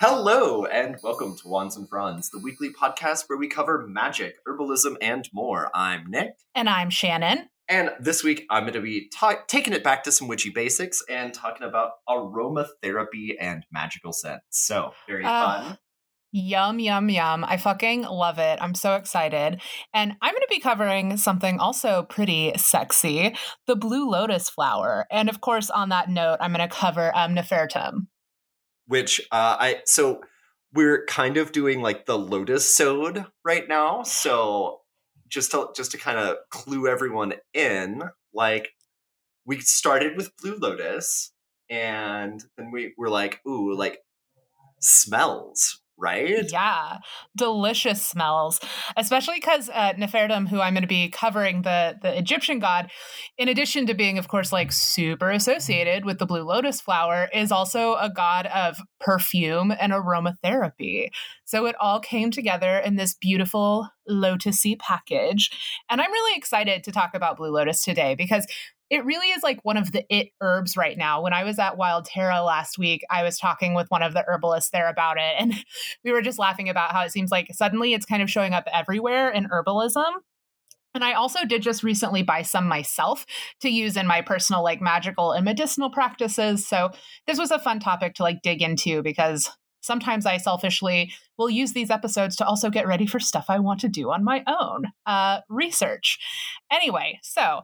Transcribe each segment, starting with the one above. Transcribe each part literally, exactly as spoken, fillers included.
Hello, and welcome to Wands and Fronds, the weekly podcast where we cover magic, herbalism, and more. I'm Nick. And I'm Shannon. And this week, I'm going to be ta- taking it back to some witchy basics and talking about aromatherapy and magical scents. So, very uh, fun. Yum, yum, yum. I fucking love it. I'm so excited. And I'm going to be covering something also pretty sexy, the blue lotus flower. And of course, on that note, I'm going to cover um, Nefertum. Which uh, I so we're kind of doing like the lotus sode right now. So just to just to kind of clue everyone in, like we started with blue lotus, and then we were like, ooh, like smells, right? Yeah, delicious smells, especially because uh, Nefertum, who I'm going to be covering, the the Egyptian god, in addition to being, of course, like super associated with the blue lotus flower, is also a god of perfume and aromatherapy. So it all came together in this beautiful lotusy package. And I'm really excited to talk about blue lotus today because it really is like one of the it herbs right now. When I was at Wild Terra last week, I was talking with one of the herbalists there about it. And we were just laughing about how it seems like suddenly it's kind of showing up everywhere in herbalism. And I also did just recently buy some myself to use in my personal, like, magical and medicinal practices. So this was a fun topic to like dig into because sometimes I selfishly will use these episodes to also get ready for stuff I want to do on my own uh, research. Anyway, so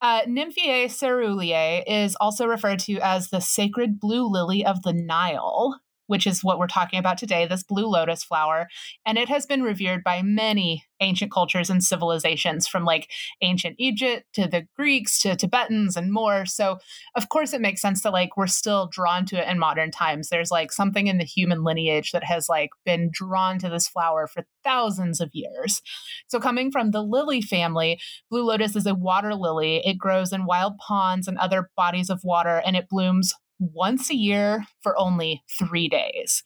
uh, Nymphaea caerulea is also referred to as the sacred blue lily of the Nile, which is what we're talking about today, this blue lotus flower. And it has been revered by many ancient cultures and civilizations, from like ancient Egypt to the Greeks to Tibetans and more. So of course it makes sense that like we're still drawn to it in modern times. There's like something in the human lineage that has like been drawn to this flower for thousands of years. So coming from the lily family, blue lotus is a water lily. It grows in wild ponds and other bodies of water, and it blooms once a year for only three days.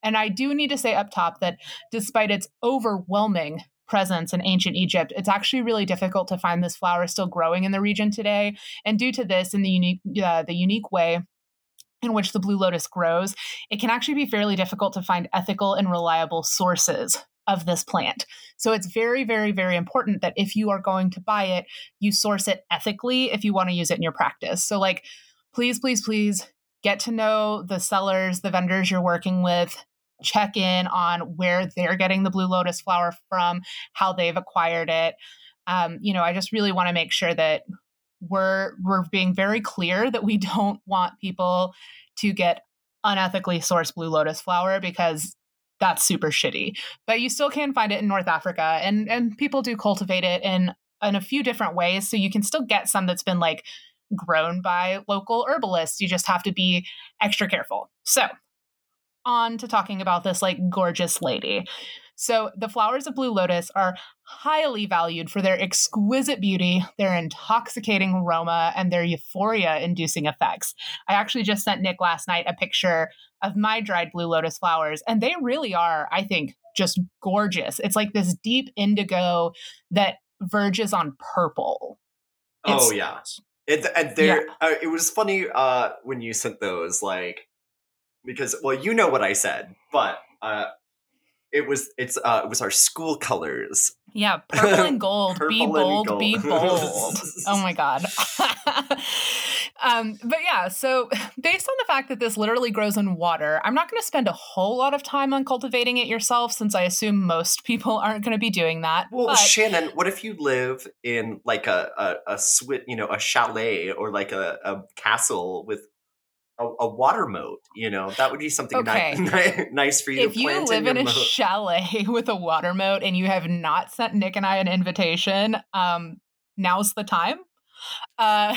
And I do need to say up top that despite its overwhelming presence in ancient Egypt, it's actually really difficult to find this flower still growing in the region today. And due to this and the unique, uh, the unique way in which the blue lotus grows, it can actually be fairly difficult to find ethical and reliable sources of this plant. So it's very, very, very important that if you are going to buy it, you source it ethically if you want to use it in your practice. So like, please, please, please get to know the sellers, the vendors you're working with, check in on where they're getting the blue lotus flower from, how they've acquired it. Um, you know, I just really want to make sure that we're we're being very clear that we don't want people to get unethically sourced blue lotus flower, because that's super shitty. But you still can find it in North Africa, and and people do cultivate it in, in a few different ways. So you can still get some that's been like grown by local herbalists. You just have to be extra careful. So on to talking about this like gorgeous lady. So the flowers of blue lotus are highly valued for their exquisite beauty, their intoxicating aroma, and their euphoria-inducing effects. I actually just sent Nick last night a picture of my dried blue lotus flowers, and they really are, I think, just gorgeous. It's like this deep indigo that verges on purple. It's, oh, yeah. It, and there, yeah. uh, it was funny uh, when you sent those, like, because, well, you know what I said, but uh, it was it's uh, it was our school colors. Yeah, purple and gold. Purple be bold, gold. Be bold. Oh my god. um, but yeah, so based on the fact that this literally grows in water, I'm not going to spend a whole lot of time on cultivating it yourself, since I assume most people aren't going to be doing that. Well, but Shannon, what if you live in like a a, a swit, you know, a chalet or like a, a castle with A, a water moat? You know, that would be something okay. ni- ni- nice for you if to plant. If you live in, in a moat. Chalet with a water moat and you have not sent Nick and I an invitation, um, now's the time. Uh,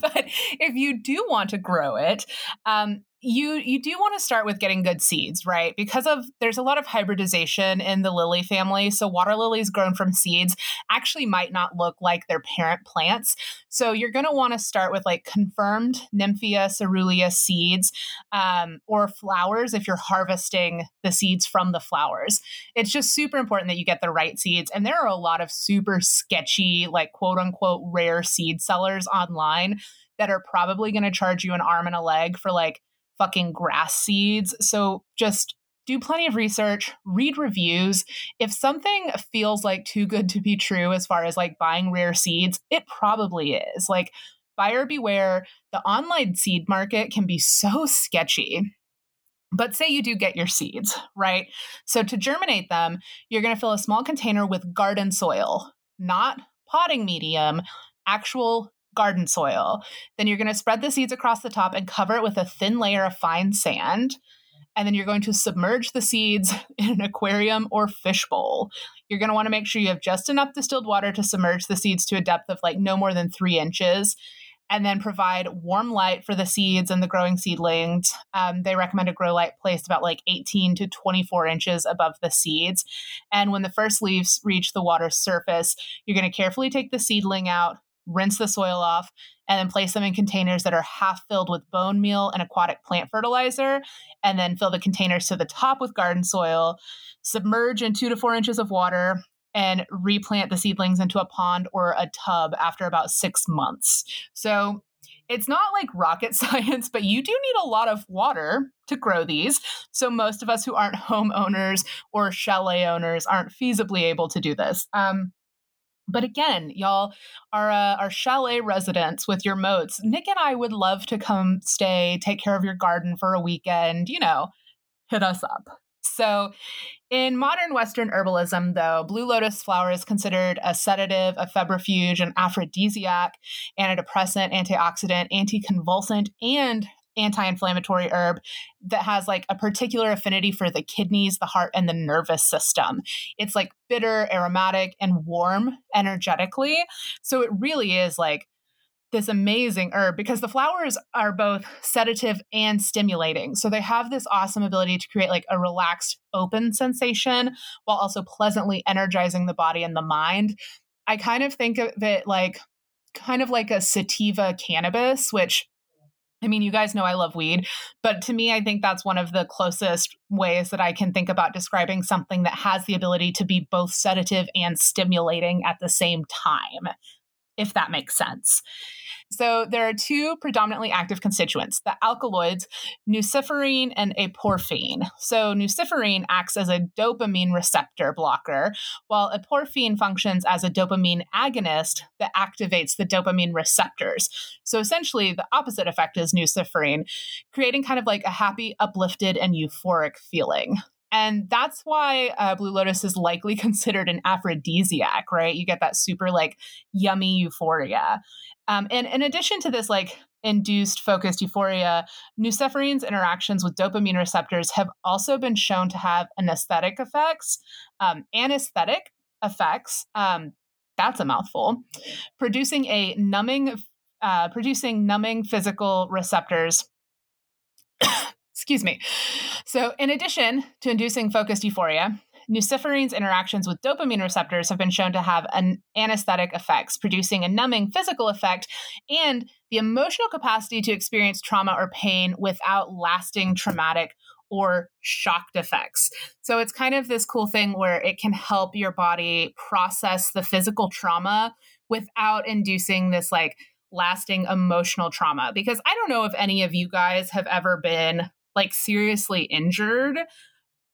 but if you do want to grow it, um, you you do want to start with getting good seeds, right? Because of there's a lot of hybridization in the lily family. So water lilies grown from seeds actually might not look like their parent plants. So you're going to want to start with like confirmed Nymphaea caerulea seeds um, or flowers if you're harvesting the seeds from the flowers. It's just super important that you get the right seeds. And there are a lot of super sketchy, like quote unquote, rare seed sellers online that are probably going to charge you an arm and a leg for like fucking grass seeds. So just do plenty of research, read reviews. If something feels like too good to be true as far as like buying rare seeds, it probably is. Like, buyer beware, the online seed market can be so sketchy. But say you do get your seeds, right? So to germinate them, you're going to fill a small container with garden soil, not potting medium, actual garden soil. Then you're going to spread the seeds across the top and cover it with a thin layer of fine sand. And then you're going to submerge the seeds in an aquarium or fishbowl. You're going to want to make sure you have just enough distilled water to submerge the seeds to a depth of like no more than three inches. And then provide warm light for the seeds and the growing seedlings. Um, they recommend a grow light placed about like eighteen to twenty-four inches above the seeds. And when the first leaves reach the water's surface, you're going to carefully take the seedling out, rinse the soil off, and then place them in containers that are half filled with bone meal and aquatic plant fertilizer, and then fill the containers to the top with garden soil, submerge in two to four inches of water, and replant the seedlings into a pond or a tub after about six months. So it's not like rocket science, but you do need a lot of water to grow these. So most of us who aren't homeowners or chalet owners aren't feasibly able to do this. Um, But again, y'all, our uh, our chalet residents with your moats, Nick and I would love to come stay, take care of your garden for a weekend, you know, hit us up. So in modern Western herbalism, though, blue lotus flower is considered a sedative, a febrifuge, an aphrodisiac, antidepressant, antioxidant, anticonvulsant, and anti-inflammatory herb that has like a particular affinity for the kidneys, the heart, and the nervous system. It's like bitter, aromatic, and warm energetically. So it really is like this amazing herb because the flowers are both sedative and stimulating. So they have this awesome ability to create like a relaxed, open sensation while also pleasantly energizing the body and the mind. I kind of think of it like kind of like a sativa cannabis, which I mean, you guys know I love weed, but to me, I think that's one of the closest ways that I can think about describing something that has the ability to be both sedative and stimulating at the same time, if that makes sense. So there are two predominantly active constituents, the alkaloids, nuciferine and aporphine. So nuciferine acts as a dopamine receptor blocker, while aporphine functions as a dopamine agonist that activates the dopamine receptors. So essentially the opposite effect is nuciferine, creating kind of like a happy, uplifted, and euphoric feeling. And that's why uh, blue lotus is likely considered an aphrodisiac, right? You get that super like yummy euphoria. Um, and in addition to this like induced focused euphoria, nuciferine's interactions with dopamine receptors have also been shown to have anesthetic effects, um, anesthetic effects. Um, that's a mouthful. Producing a numbing, uh, producing numbing physical receptors. Excuse me. So in addition to inducing focused euphoria, nuciferine's interactions with dopamine receptors have been shown to have an anesthetic effects, producing a numbing physical effect and the emotional capacity to experience trauma or pain without lasting traumatic or shocked effects. So it's kind of this cool thing where it can help your body process the physical trauma without inducing this like lasting emotional trauma. Because I don't know if any of you guys have ever been like seriously injured,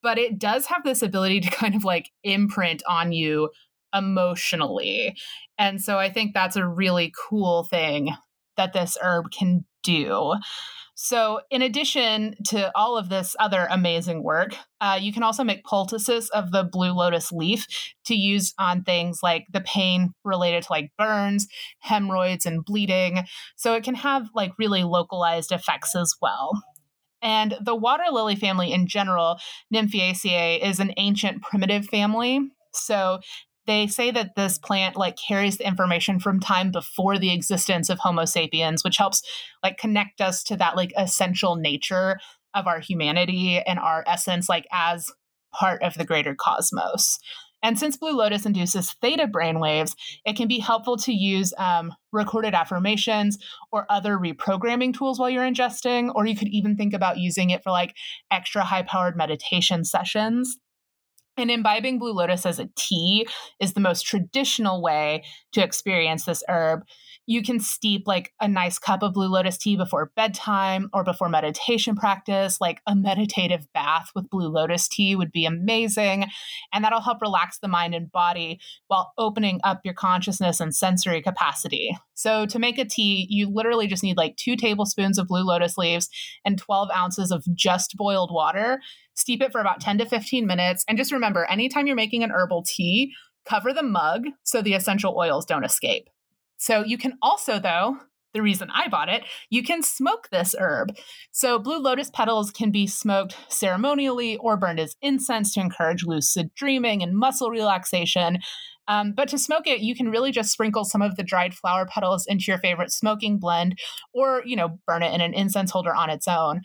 but it does have this ability to kind of like imprint on you emotionally. And so I think that's a really cool thing that this herb can do. So in addition to all of this other amazing work, uh, you can also make poultices of the blue lotus leaf to use on things like the pain related to like burns, hemorrhoids, and bleeding. So it can have like really localized effects as well. And the water lily family in general, Nymphaceae, is an ancient primitive family. So they say that this plant like carries the information from time before the existence of Homo sapiens, which helps like connect us to that like essential nature of our humanity and our essence like as part of the greater cosmos. And since blue lotus induces theta brainwaves, it can be helpful to use um, recorded affirmations or other reprogramming tools while you're ingesting, or you could even think about using it for like extra high-powered meditation sessions. And imbibing blue lotus as a tea is the most traditional way to experience this herb. you can steep like a nice cup of blue lotus tea before bedtime or before meditation practice. Like a meditative bath with blue lotus tea would be amazing. And that'll help relax the mind and body while opening up your consciousness and sensory capacity. So to make a tea, you literally just need like two tablespoons of blue lotus leaves and twelve ounces of just boiled water. Steep it for about ten to fifteen minutes. And just remember, anytime you're making an herbal tea, cover the mug so the essential oils don't escape. So you can also, though, the reason I bought it, you can smoke this herb. So blue lotus petals can be smoked ceremonially or burned as incense to encourage lucid dreaming and muscle relaxation. Um, but to smoke it, you can really just sprinkle some of the dried flower petals into your favorite smoking blend or, you know, burn it in an incense holder on its own.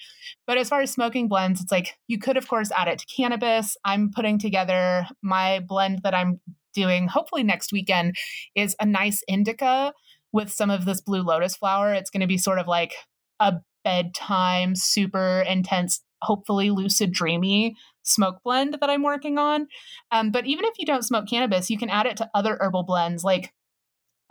But as far as smoking blends, it's like you could, of course, add it to cannabis. I'm putting together my blend that I'm doing hopefully next weekend is a nice indica with some of this blue lotus flower. It's going to be sort of like a bedtime, super intense, hopefully lucid, dreamy smoke blend that I'm working on. Um, but even if you don't smoke cannabis, you can add it to other herbal blends like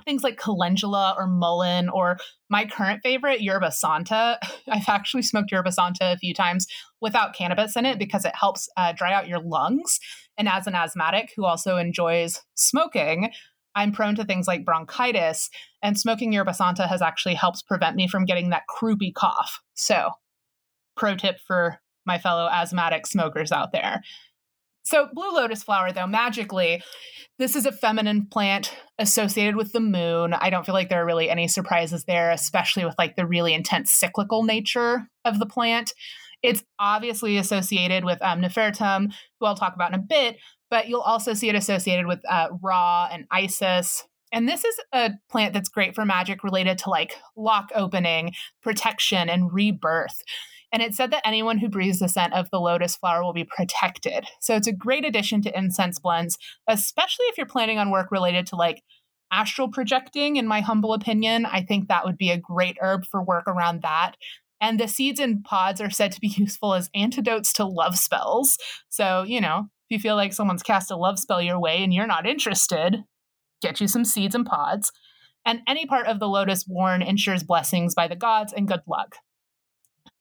things like calendula or mullein, or my current favorite, yerba santa. I've actually smoked yerba santa a few times without cannabis in it because it helps uh, dry out your lungs. And as an asthmatic who also enjoys smoking, I'm prone to things like bronchitis, and smoking yerba santa has actually helped prevent me from getting that croupy cough. So pro tip for my fellow asthmatic smokers out there. So blue lotus flower, though, magically, this is a feminine plant associated with the moon. I don't feel like there are really any surprises there, especially with like the really intense cyclical nature of the plant. It's obviously associated with um, Nefertum, who I'll talk about in a bit, but you'll also see it associated with uh, Ra and Isis. And this is a plant that's great for magic related to like lock opening, protection, and rebirth. And it's said that anyone who breathes the scent of the lotus flower will be protected. So it's a great addition to incense blends, especially if you're planning on work related to like astral projecting, in my humble opinion. I think that would be a great herb for work around that. And the seeds and pods are said to be useful as antidotes to love spells. So, you know, if you feel like someone's cast a love spell your way and you're not interested, get you some seeds and pods. And any part of the lotus worn ensures blessings by the gods and good luck.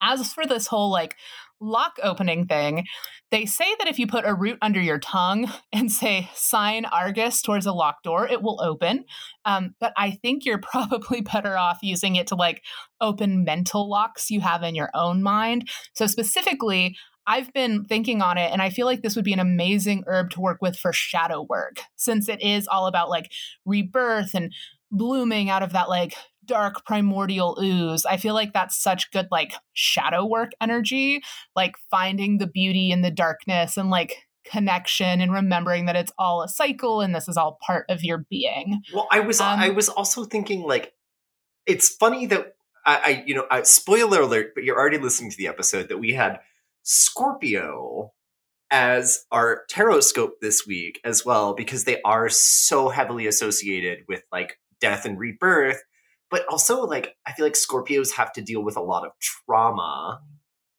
As for this whole like lock opening thing, they say that if you put a root under your tongue and say "sign Argus" towards a locked door, it will open. Um, but I think you're probably better off using it to like open mental locks you have in your own mind. So specifically, I've been thinking on it, and I feel like this would be an amazing herb to work with for shadow work, since it is all about like rebirth and blooming out of that like dark primordial ooze. I feel like that's such good like shadow work energy, like finding the beauty in the darkness and like connection and remembering that it's all a cycle and this is all part of your being. Well, I was um, I was also thinking like it's funny that I, I you know I, spoiler alert, but you're already listening to the episode that we had Scorpio as our tarot scope this week as well, because they are so heavily associated with like death and rebirth. But also, like, I feel like Scorpios have to deal with a lot of trauma.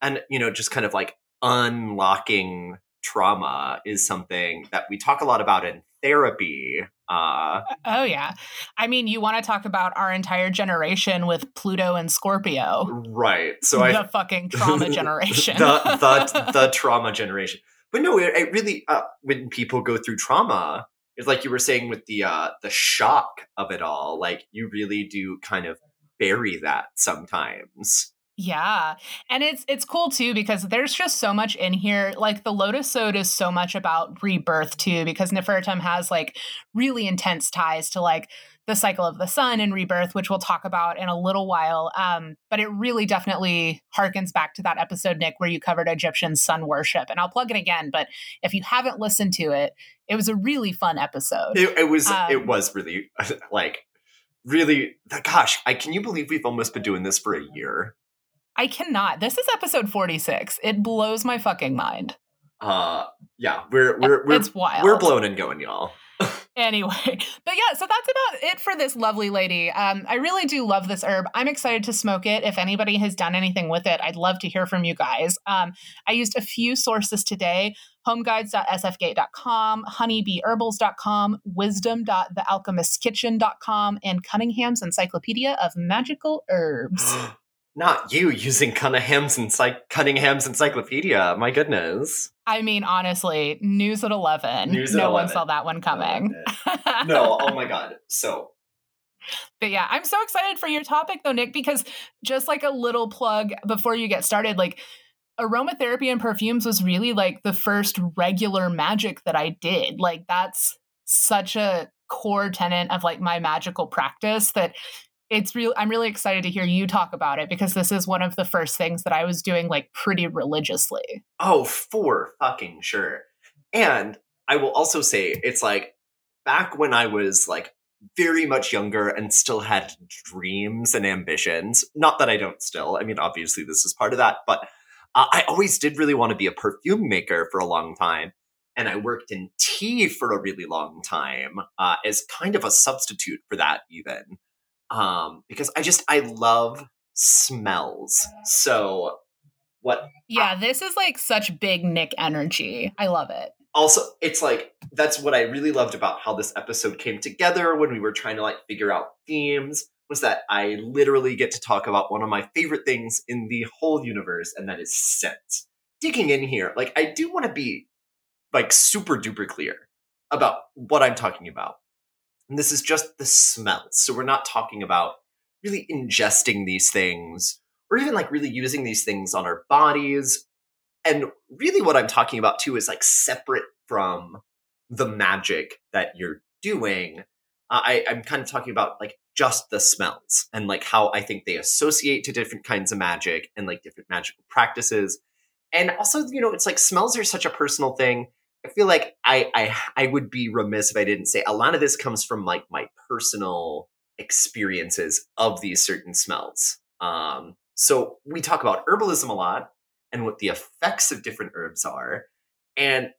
And, you know, just kind of like unlocking trauma is something that we talk a lot about in therapy. Uh, oh, yeah. I mean, you want to talk about our entire generation with Pluto and Scorpio. Right. So the I, fucking trauma generation. the, the, the trauma generation. But no, it, it really, uh, when people go through trauma, it's like you were saying with the uh, the shock of it all, like you really do kind of bury that sometimes. Yeah. And it's it's cool, too, because there's just so much in here. Like the Lotus Ode is so much about rebirth, too, because Nefertum has like really intense ties to like the cycle of the sun and rebirth, which we'll talk about in a little while. Um, but it really definitely harkens back to that episode, Nick, where you covered Egyptian sun worship. And I'll plug it again, but if you haven't listened to it, it was a really fun episode. It, it was, um, it was really like really, gosh, I, can you believe we've almost been doing this for a year? I cannot. This is episode forty-six. It blows my fucking mind. Uh, yeah, we're, we're, we're, it's wild. We're blown and going, y'all. Anyway, but yeah, so that's about it for this lovely lady. Um, I really do love this herb. I'm excited to smoke it. If anybody has done anything with it, I'd love to hear from you guys. Um, I used a few sources today: home guides dot s f gate dot com, honeybee herbals dot com, wisdom dot the alchemist kitchen dot com, and Cunningham's Encyclopedia of Magical Herbs. Not you using Cunningham's, Encycl- Cunningham's Encyclopedia. My goodness. I mean, honestly, news at eleven. News at no eleven. One saw that one coming. eleven. No, oh my God. So. But yeah, I'm so excited for your topic though, Nick, because just like a little plug before you get started, like aromatherapy and perfumes was really like the first regular magic that I did. Like that's such a core tenet of like my magical practice that It's real. I'm really excited to hear you talk about it because this is one of the first things that I was doing like pretty religiously. Oh, for fucking sure. And I will also say it's like back when I was like very much younger and still had dreams and ambitions. Not that I don't still. I mean, obviously this is part of that, but uh, I always did really want to be a perfume maker for a long time. And I worked in tea for a really long time uh, as kind of a substitute for that even. Um, because I just, I love smells. So what? Yeah, I, this is like such big Nick energy. I love it. Also, it's like, that's what I really loved about how this episode came together when we were trying to like figure out themes was that I literally get to talk about one of my favorite things in the whole universe. And that is scent. Digging in here. Like I do want to be like super duper clear about what I'm talking about. And this is just the smells. So we're not talking about really ingesting these things or even like really using these things on our bodies. And really what I'm talking about too is like separate from the magic that you're doing. Uh, I, I'm kind of talking about like just the smells and like how I think they associate to different kinds of magic and like different magical practices. And also, you know, it's like smells are such a personal thing. I feel like I, I I would be remiss if I didn't say a lot of this comes from like my personal experiences of these certain smells. Um, so we talk about herbalism a lot and what the effects of different herbs are, and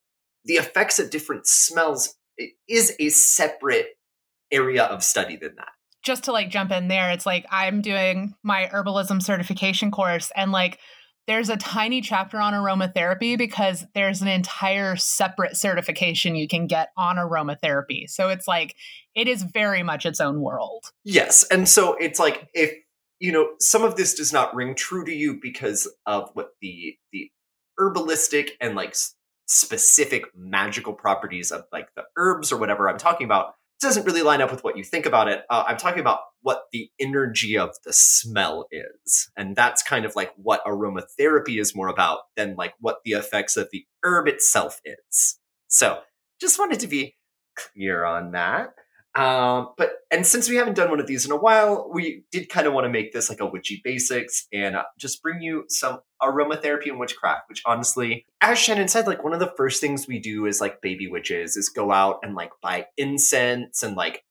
the effects of different smells is a separate area of study than that. Just to like jump in there, it's like I'm doing my herbalism certification course and like there's a tiny chapter on aromatherapy because there's an entire separate certification you can get on aromatherapy. So it's like, it is very much its own world. Yes. And so it's like, if, you know, some of this does not ring true to you because of what the, the herbalistic and like specific magical properties of like the herbs or whatever I'm talking about doesn't really line up with what you think about it. Uh, I'm talking about what the energy of the smell is. And that's kind of like what aromatherapy is more about than like what the effects of the herb itself is. So just wanted to be clear on that. Um, but, and since we haven't done one of these in a while, we did kind of want to make this like a witchy basics and uh, just bring you some aromatherapy and witchcraft, which honestly, as Shannon said, like one of the first things we do as like baby witches is go out and like buy incense and like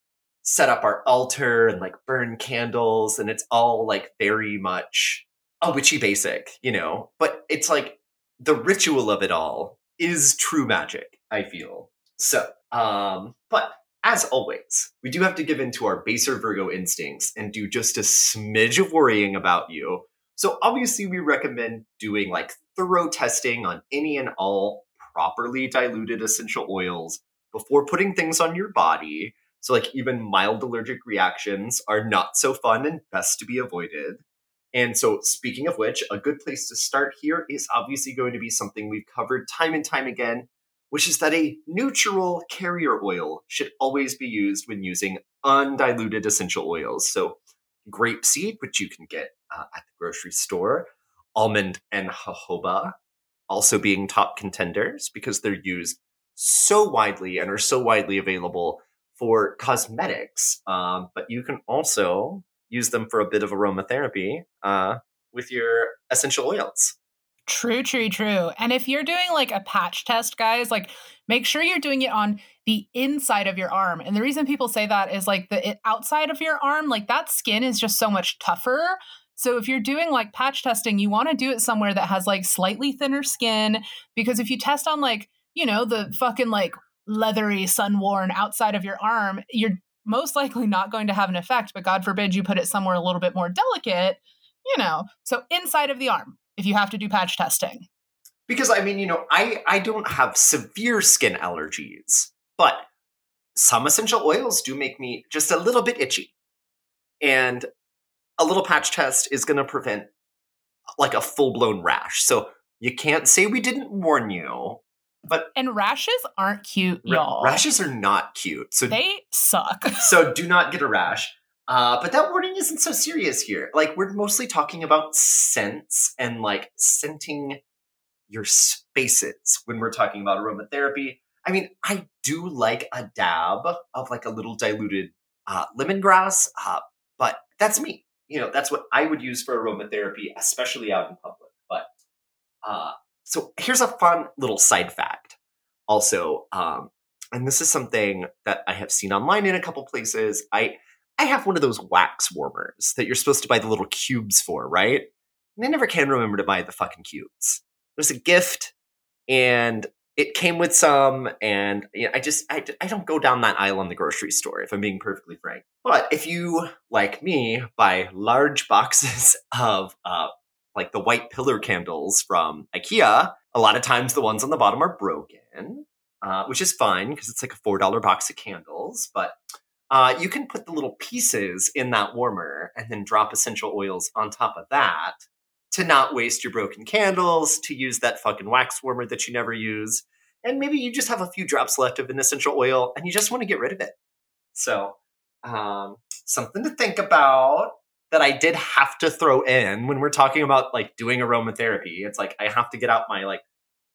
set up our altar and like burn candles. And it's all like very much a witchy basic, you know, but it's like the ritual of it all is true magic, I feel. So, um, but as always, we do have to give in to our baser Virgo instincts and do just a smidge of worrying about you. So obviously we recommend doing like thorough testing on any and all properly diluted essential oils before putting things on your body. So like even mild allergic reactions are not so fun and best to be avoided. And so speaking of which, a good place to start here is obviously going to be something we've covered time and time again, which is that a neutral carrier oil should always be used when using undiluted essential oils. So grapeseed, which you can get uh, at the grocery store, almond and jojoba also being top contenders because they're used so widely and are so widely available for cosmetics. Um, but you can also use them for a bit of aromatherapy uh, with your essential oils. True, true, true. And if you're doing like a patch test, guys, like make sure you're doing it on the inside of your arm. And the reason people say that is like the outside of your arm, like that skin is just so much tougher. So if you're doing like patch testing, you want to do it somewhere that has like slightly thinner skin, because if you test on like, you know, the fucking like leathery, sun-worn outside of your arm, you're most likely not going to have an effect, but God forbid you put it somewhere a little bit more delicate, you know. So inside of the arm, if you have to do patch testing. Because, I mean, you know, I, I don't have severe skin allergies, but some essential oils do make me just a little bit itchy. And a little patch test is going to prevent, like, a full-blown rash. So you can't say we didn't warn you. But and rashes aren't cute, y'all. Rashes are not cute. So they suck. So do not get a rash. Uh, but that warning isn't so serious here. Like, we're mostly talking about scents and, like, scenting your spaces when we're talking about aromatherapy. I mean, I do like a dab of, like, a little diluted uh, lemongrass, uh, but that's me. You know, that's what I would use for aromatherapy, especially out in public. But uh, so here's a fun little side fact also. Um, and this is something that I have seen online in a couple places. I, I have one of those wax warmers that you're supposed to buy the little cubes for, right? And I never can remember to buy the fucking cubes. It was a gift and it came with some, and you know, I just, I, I don't go down that aisle in the grocery store, if I'm being perfectly frank. But if you, like me, buy large boxes of, uh, like the white pillar candles from IKEA, a lot of times the ones on the bottom are broken, uh, which is fine because it's like a four dollar box of candles. But uh, you can put the little pieces in that warmer and then drop essential oils on top of that, to not waste your broken candles, to use that fucking wax warmer that you never use. And maybe you just have a few drops left of an essential oil and you just want to get rid of it. So um, something to think about that I did have to throw in when we're talking about, like, doing aromatherapy. It's like, I have to get out my, like,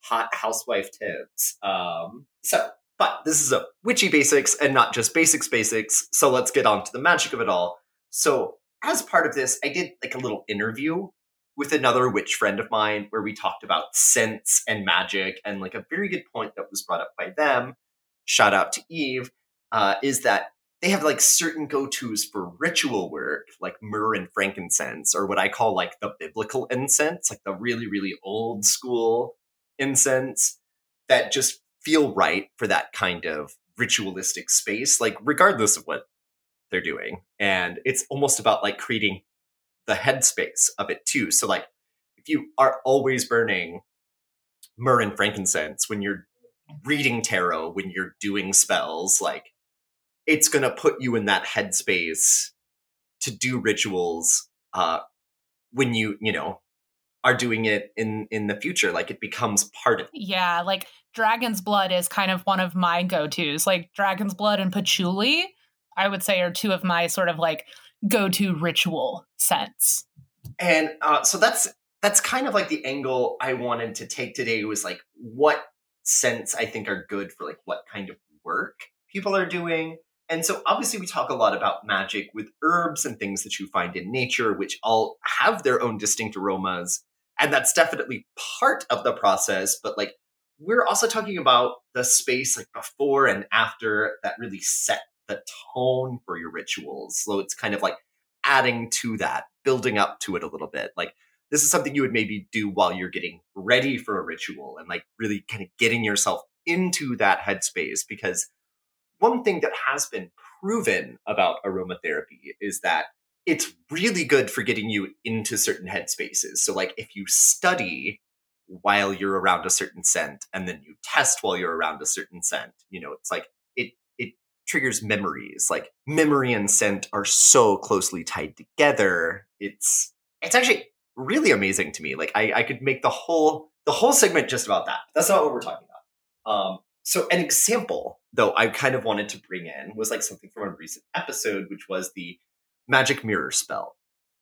hot housewife tips. Um, so, but this is a witchy basics and not just basics basics. So let's get on to the magic of it all. So as part of this, I did, like, a little interview with another witch friend of mine, where we talked about scents and magic, and, like, a very good point that was brought up by them, shout out to Eve, uh, is that they have, like, certain go-tos for ritual work, like myrrh and frankincense, or what I call, like, the biblical incense, like the really, really old school incense that just feel right for that kind of ritualistic space, like regardless of what they're doing. And it's almost about, like, creating the headspace of it too. So, like, if you are always burning myrrh and frankincense when you're reading tarot, when you're doing spells, like, it's going to put you in that headspace to do rituals uh, when you, you know, are doing it in, in the future. Like, it becomes part of it. Yeah. Like, dragon's blood is kind of one of my go-tos. Like, dragon's blood and patchouli, I would say, are two of my sort of, like, go-to ritual sense. And uh, so that's that's kind of like the angle I wanted to take today, was like what scents I think are good for, like, what kind of work people are doing. And so obviously we talk a lot about magic with herbs and things that you find in nature, which all have their own distinct aromas. And that's definitely part of the process. But, like, we're also talking about the space, like, before and after that really set the tone for your rituals. So it's kind of like adding to that, building up to it a little bit. Like, this is something you would maybe do while you're getting ready for a ritual and, like, really kind of getting yourself into that headspace. Because one thing that has been proven about aromatherapy is that it's really good for getting you into certain headspaces. So, like, if you study while you're around a certain scent and then you test while you're around a certain scent, you know, it's like, triggers memories. Like, memory and scent are so closely tied together. It's it's actually really amazing to me. Like, I, I could make the whole the whole segment just about that. That's not what we're talking about. Um, so an example, though, I kind of wanted to bring in was, like, something from a recent episode, which was the magic mirror spell.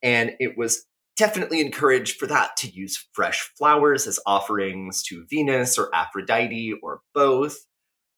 And it was definitely encouraged for that to use fresh flowers as offerings to Venus or Aphrodite or both.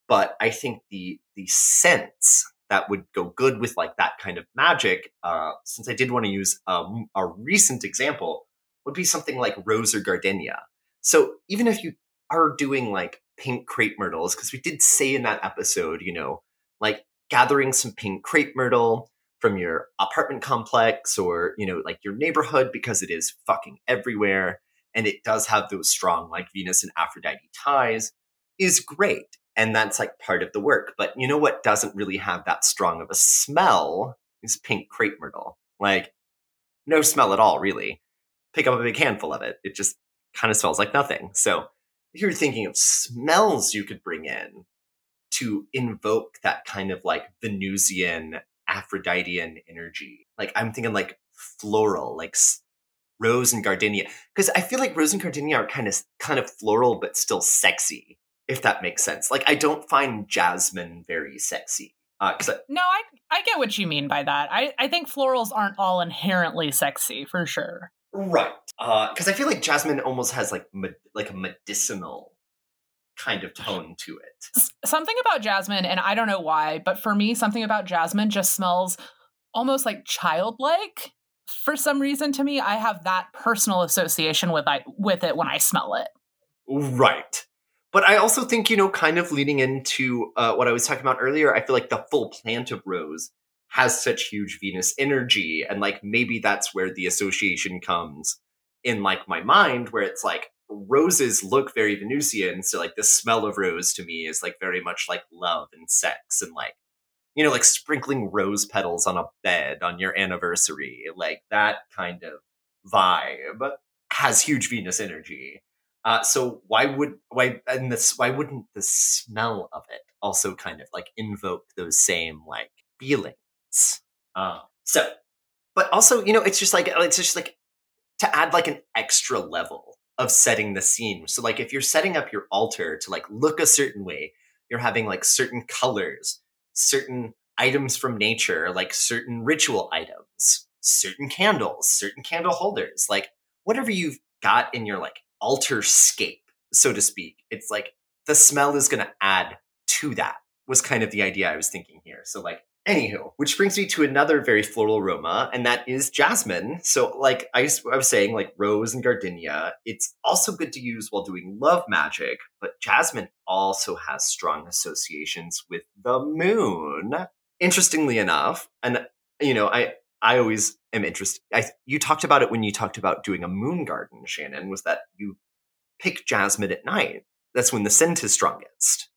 But I think the the scents that would go good with, like, that kind of magic, uh, since I did want to use um, a recent example, would be something like rose or gardenia. So even if you are doing, like, pink crepe myrtles, because we did say in that episode, you know, like, gathering some pink crepe myrtle from your apartment complex or, you know, like, your neighborhood, because it is fucking everywhere and it does have those strong, like, Venus and Aphrodite ties, is great. And that's like part of the work. But you know what doesn't really have that strong of a smell is pink crepe myrtle. Like, no smell at all, really. Pick up a big handful of it. It just kind of smells like nothing. So if you're thinking of smells you could bring in to invoke that kind of like Venusian, Aphroditean energy. Like, I'm thinking like floral, like rose and gardenia. Because I feel like rose and gardenia are kind of kind of floral, but still sexy. If that makes sense. Like, I don't find jasmine very sexy. Uh, I, no, I I get what you mean by that. I, I think florals aren't all inherently sexy, for sure. Right. Because uh, I feel like jasmine almost has like me- like a medicinal kind of tone to it. S- something about jasmine, and I don't know why, but for me, something about jasmine just smells almost like childlike. For some reason, to me, I have that personal association with I with it when I smell it. Right. But I also think, you know, kind of leading into uh, what I was talking about earlier, I feel like the full plant of rose has such huge Venus energy. And like, maybe that's where the association comes in, like, my mind, where it's like, roses look very Venusian. So like the smell of rose to me is like very much like love and sex and like, you know, like sprinkling rose petals on a bed on your anniversary, like that kind of vibe has huge Venus energy. Uh, so why would why and this why wouldn't the smell of it also kind of like invoke those same like feelings? Uh, so, but also, you know, it's just like it's just like to add like an extra level of setting the scene. So like if you're setting up your altar to like look a certain way, you're having like certain colors, certain items from nature, like certain ritual items, certain candles, certain candle holders, like whatever you've got in your like alterscape, so to speak. It's like the smell is going to add to that, was kind of the idea I was thinking here. So like, anywho, which brings me to another very floral aroma, and that is jasmine. So like I, I was saying, like rose and gardenia, it's also good to use while doing love magic, but jasmine also has strong associations with the moon. Interestingly enough, and you know, I I always am interested. I, you talked about it when you talked about doing a moon garden, Shannon, was that you pick jasmine at night. That's when the scent is strongest.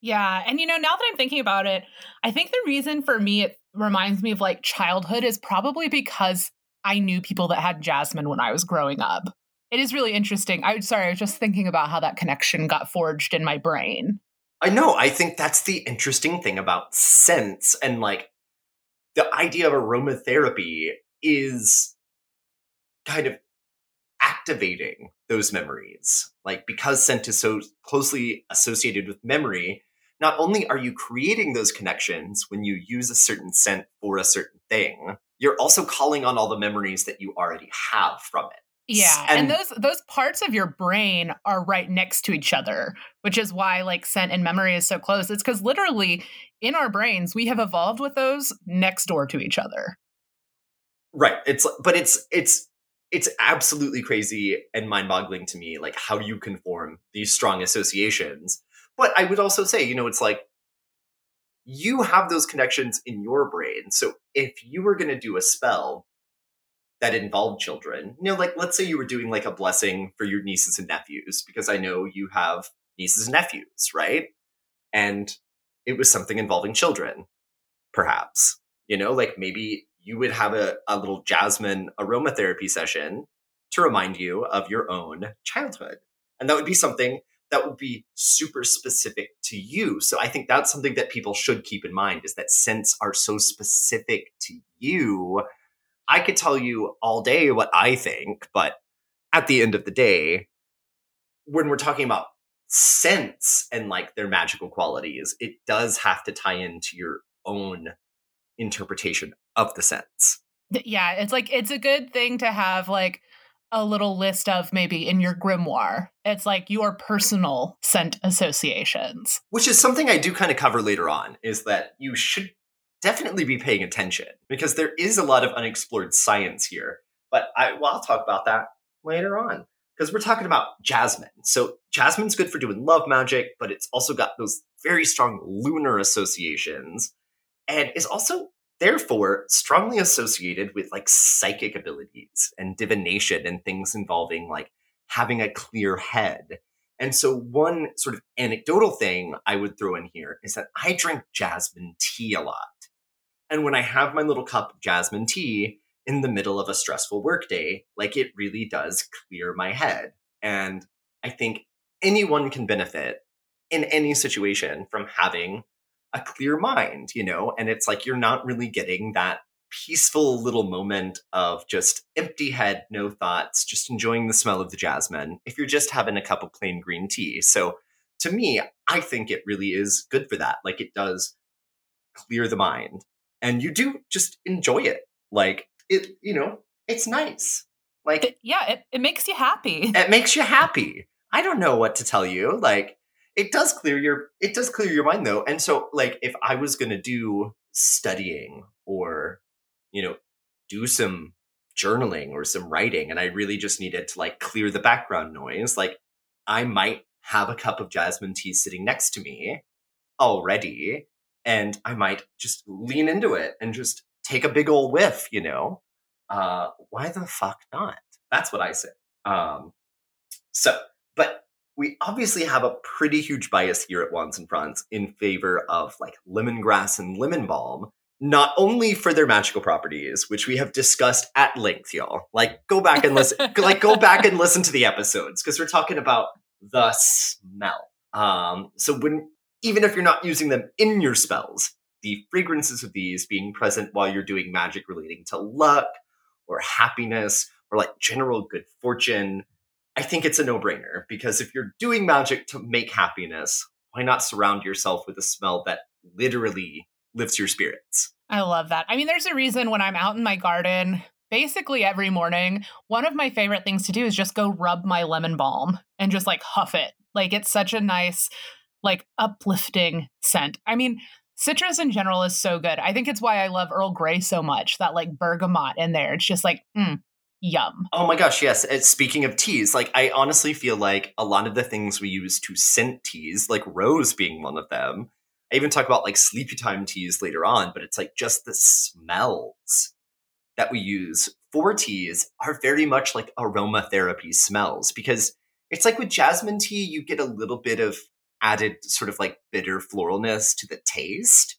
Yeah. And, you know, now that I'm thinking about it, I think the reason for me it reminds me of like childhood is probably because I knew people that had jasmine when I was growing up. It is really interesting. I'm sorry, I was just thinking about how that connection got forged in my brain. I know. I think that's the interesting thing about scents and like, the idea of aromatherapy is kind of activating those memories. Like, because scent is so closely associated with memory, not only are you creating those connections when you use a certain scent for a certain thing, you're also calling on all the memories that you already have from it. Yeah, and, and those those parts of your brain are right next to each other, which is why like scent and memory is so close. It's because literally in our brains we have evolved with those next door to each other. Right. It's but it's it's it's absolutely crazy and mind-boggling to me, like how you can form these strong associations. But I would also say, you know, it's like you have those connections in your brain. So if you were going to do a spell that involved children, you know, like let's say you were doing like a blessing for your nieces and nephews, because I know you have nieces and nephews, right? And it was something involving children, perhaps, you know, like maybe you would have a, a little jasmine aromatherapy session to remind you of your own childhood. And that would be something that would be super specific to you. So I think that's something that people should keep in mind, is that scents are so specific to you. I could tell you all day what I think, but at the end of the day, when we're talking about scents and like their magical qualities, it does have to tie into your own interpretation of the scents. Yeah, it's like it's a good thing to have like a little list of maybe in your grimoire. It's like your personal scent associations. Which is something I do kind of cover later on, is that you should definitely be paying attention, because there is a lot of unexplored science here. But I, well, I'll talk about that later on, because we're talking about jasmine. So jasmine's good for doing love magic, but it's also got those very strong lunar associations, and is also therefore strongly associated with like psychic abilities and divination and things involving like having a clear head And so one sort of anecdotal thing I would throw in here is that I drink jasmine tea a lot. And when I have my little cup of jasmine tea in the middle of a stressful workday, like it really does clear my head. And I think anyone can benefit in any situation from having a clear mind, you know, and it's like you're not really getting that peaceful little moment of just empty head, no thoughts, just enjoying the smell of the jasmine if you're just having a cup of plain green tea. So to me, I think it really is good for that. Like it does clear the mind and you do just enjoy it. Like it, you know, it's nice. Like, it, yeah, it, it makes you happy. It makes you happy. I don't know what to tell you. Like, It does clear your it does clear your mind though. And so like if I was going to do studying or, you know, do some journaling or some writing and I really just needed to like clear the background noise, like I might have a cup of jasmine tea sitting next to me already and I might just lean into it and just take a big old whiff, you know. Uh, why the fuck not? That's what I say. Um, so, but we obviously have a pretty huge bias here at Wands and Fronds in favor of like lemongrass and lemon balm, not only for their magical properties, which we have discussed at length, y'all. Like go back and listen, like go back and listen to the episodes because we're talking about the smell. Um, so when even if you're not using them in your spells, the fragrances of these being present while you're doing magic relating to luck or happiness or like general good fortune. I think it's a no-brainer because if you're doing magic to make happiness, why not surround yourself with a smell that literally lifts your spirits? I love that. I mean, there's a reason when I'm out in my garden, basically every morning, one of my favorite things to do is just go rub my lemon balm and just like huff it. Like it's such a nice, like uplifting scent. I mean, citrus in general is so good. I think it's why I love Earl Grey so much, that like bergamot in there. It's just like, mm. Yum. Oh my gosh, yes. It's, speaking of teas, like I honestly feel like a lot of the things we use to scent teas, like rose being one of them, I even talk about like sleepy time teas later on, but it's like just the smells that we use for teas are very much like aromatherapy smells because it's like with jasmine tea, you get a little bit of added sort of like bitter floralness to the taste.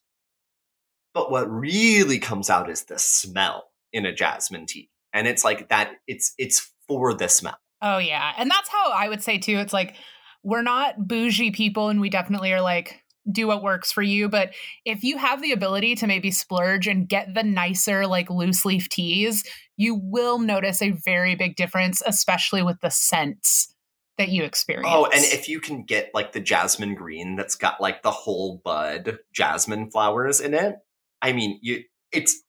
But what really comes out is the smell in a jasmine tea. And it's like that, it's it's for the smell. Oh, yeah. And that's how I would say, too. It's like, we're not bougie people and we definitely are like, do what works for you. But if you have the ability to maybe splurge and get the nicer, like loose leaf teas, you will notice a very big difference, especially with the scents that you experience. Oh, and if you can get like the jasmine green that's got like the whole bud jasmine flowers in it. I mean, you it's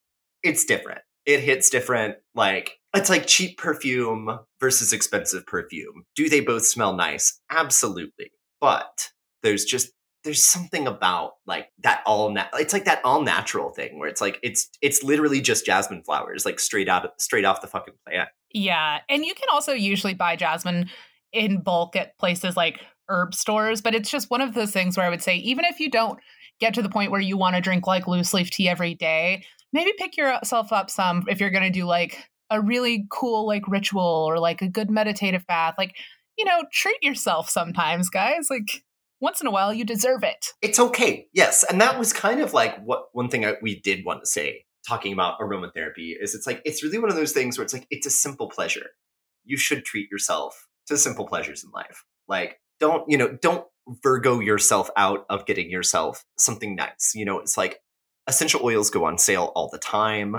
it's different. It hits different, like, it's like cheap perfume versus expensive perfume. Do they both smell nice? Absolutely. But there's just, there's something about, like, that all, na- it's like that all natural thing where it's like, it's it's literally just jasmine flowers, like, straight out, straight off the fucking plant. Yeah, and you can also usually buy jasmine in bulk at places like herb stores, but it's just one of those things where I would say, even if you don't get to the point where you want to drink, like, loose leaf tea every day, maybe pick yourself up some if you're going to do like a really cool like ritual or like a good meditative bath. Like, you know, treat yourself sometimes, guys. Like once in a while, you deserve it. It's okay. Yes. And that was kind of like what one thing I, we did want to say talking about aromatherapy is it's like it's really one of those things where it's like it's a simple pleasure. You should treat yourself to simple pleasures in life. Like don't, you know, don't Virgo yourself out of getting yourself something nice. You know, it's like essential oils go on sale all the time.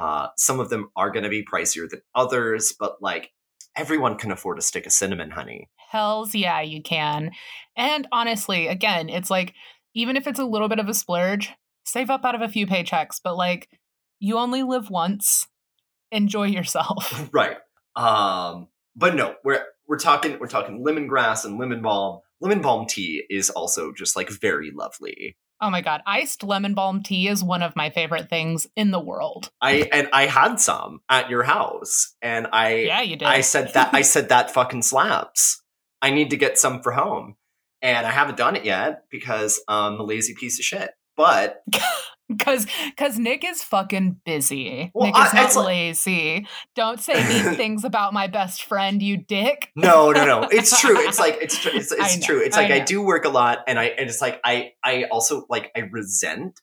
Uh, some of them are going to be pricier than others, but like everyone can afford a stick of cinnamon honey. Hells yeah, you can. And honestly, again, it's like, even if it's a little bit of a splurge, save up out of a few paychecks, but like you only live once. Enjoy yourself. Right. Um, but no, we're, we're talking, we're talking lemongrass and lemon balm. Lemon balm tea is also just like very lovely. Oh my God, iced lemon balm tea is one of my favorite things in the world. I and I had some at your house, and I yeah, you did. I said that I said that fucking slaps. I need to get some for home, and I haven't done it yet because I'm a lazy piece of shit. But Because because Nick is fucking busy. Well, Nick is I, not like, lazy. Don't say mean things about my best friend, you dick. No, no, no. It's true. It's like it's true. It's, it's know, true. It's like I, I do work a lot, and I and it's like I I also like I resent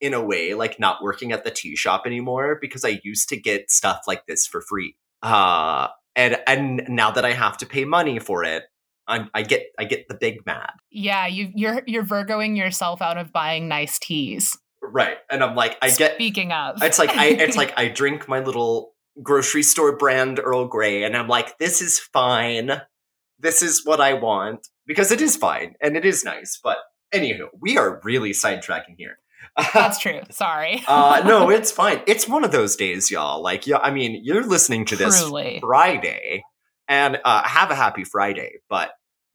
in a way like not working at the tea shop anymore because I used to get stuff like this for free. Uh and and now that I have to pay money for it, I'm, I get I get the big mad. Yeah, you you're you're Virgoing yourself out of buying nice teas. Right. And I'm like, I get, speaking of, it's like, I, it's like I drink my little grocery store brand Earl Grey and I'm like, this is fine. This is what I want because it is fine and it is nice. But anywho, we are really sidetracking here. That's true. Sorry. uh, no, it's fine. It's one of those days, y'all. Like, yeah, I mean, you're listening to this Truly. Friday and uh, have a happy Friday, but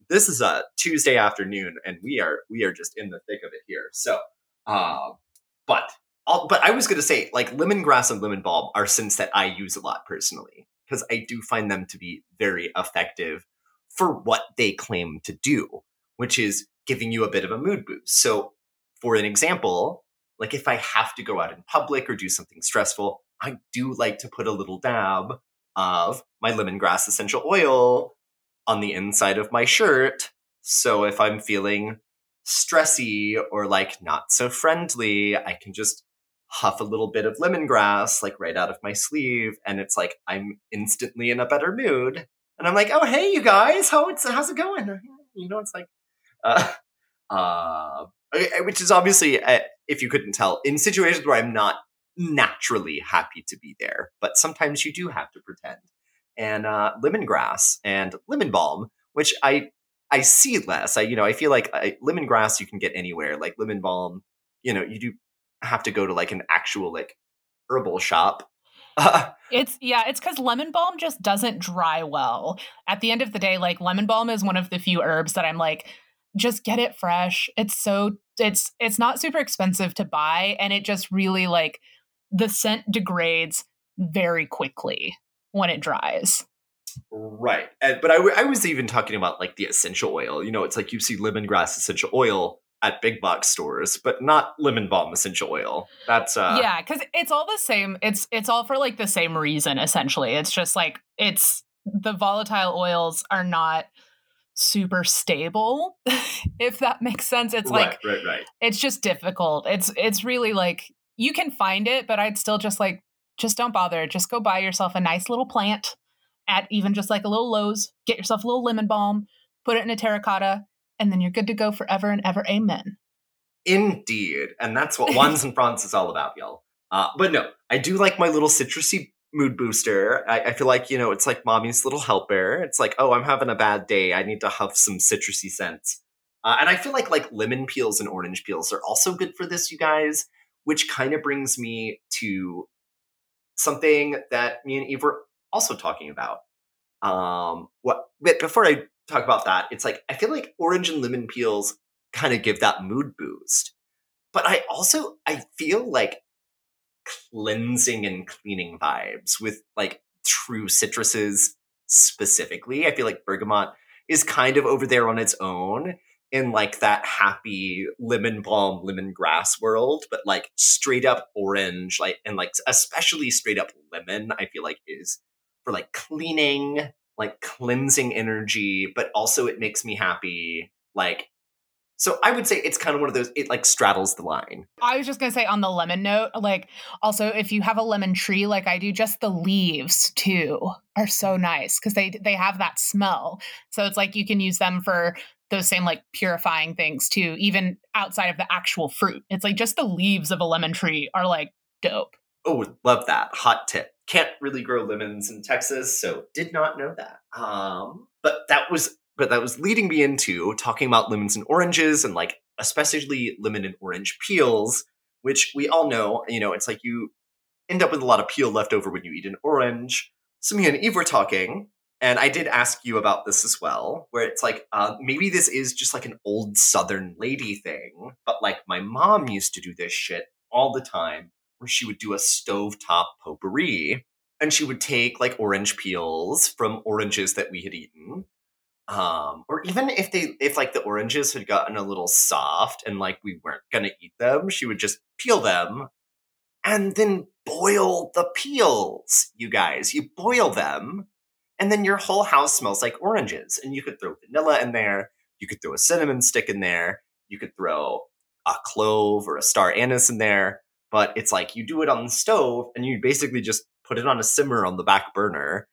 this is a Tuesday afternoon and we are, we are just in the thick of it here. So, uh, But I'll, but I was going to say, like, lemongrass and lemon balm are scents that I use a lot personally because I do find them to be very effective for what they claim to do, which is giving you a bit of a mood boost. So, for an example, like if I have to go out in public or do something stressful, I do like to put a little dab of my lemongrass essential oil on the inside of my shirt. So if I'm feeling stressy or like not so friendly, I can just huff a little bit of lemongrass like right out of my sleeve, and it's like I'm instantly in a better mood. And I'm like, oh hey you guys, how it's how's it going? You know, it's like, uh, uh, which is obviously, uh, if you couldn't tell, in situations where I'm not naturally happy to be there, but sometimes you do have to pretend. And uh, lemongrass and lemon balm, which I. I see less. I, you know, I feel like I, lemongrass you can get anywhere. Like lemon balm, you know, you do have to go to like an actual like herbal shop. Uh, it's yeah, it's because lemon balm just doesn't dry well. At the end of the day, like lemon balm is one of the few herbs that I'm like, just get it fresh. It's so it's it's not super expensive to buy, and it just really like the scent degrades very quickly when it dries. Right. And, but I, w- I was even talking about like the essential oil. You know, it's like you see lemongrass essential oil at big box stores, but not lemon balm essential oil. That's uh yeah, because it's all the same. It's it's all for like the same reason, essentially. It's just like it's the volatile oils are not super stable, if that makes sense. It's right, like right, right. It's just difficult. It's it's really like you can find it, but I'd still just like just don't bother. Just go buy yourself a nice little plant at even just like a little Lowe's, get yourself a little lemon balm, put it in a terracotta, and then you're good to go forever and ever. Amen. Indeed. And that's what Wands and Fronds is all about, y'all. Uh, but no, I do like my little citrusy mood booster. I, I feel like, you know, it's like mommy's little helper. It's like, oh, I'm having a bad day. I need to huff some citrusy scents. Uh, and I feel like like lemon peels and orange peels are also good for this, you guys, which kind of brings me to something that me and Eve were also talking about. Um, what, but before I talk about that, it's like, I feel like orange and lemon peels kind of give that mood boost. But I also, I feel like cleansing and cleaning vibes with like true citruses specifically. I feel like bergamot is kind of over there on its own in like that happy lemon balm, lemongrass world, but like straight up orange, like, and like especially straight up lemon, I feel like is for like cleaning, like cleansing energy, but also it makes me happy. Like, so I would say it's kind of one of those, it like straddles the line. I was just going to say on the lemon note, like also if you have a lemon tree, like I do, just the leaves too are so nice because they, they have that smell. So it's like you can use them for those same like purifying things too, even outside of the actual fruit. It's like just the leaves of a lemon tree are like dope. Oh, love that. Hot tip. Can't really grow lemons in Texas, so did not know that. Um, but that was but that was leading me into talking about lemons and oranges and like especially lemon and orange peels, which we all know, you know, it's like you end up with a lot of peel left over when you eat an orange. So me and Eve were talking, and I did ask you about this as well, where it's like uh, maybe this is just like an old Southern lady thing, but like my mom used to do this shit all the time. She would do a stovetop potpourri, and she would take like orange peels from oranges that we had eaten, Um, or even if they, if like the oranges had gotten a little soft and like we weren't going to eat them, she would just peel them and then boil the peels. You guys, you boil them and then your whole house smells like oranges, and you could throw vanilla in there. You could throw a cinnamon stick in there. You could throw a clove or a star anise in there, but it's like you do it on the stove and you basically just put it on a simmer on the back burner.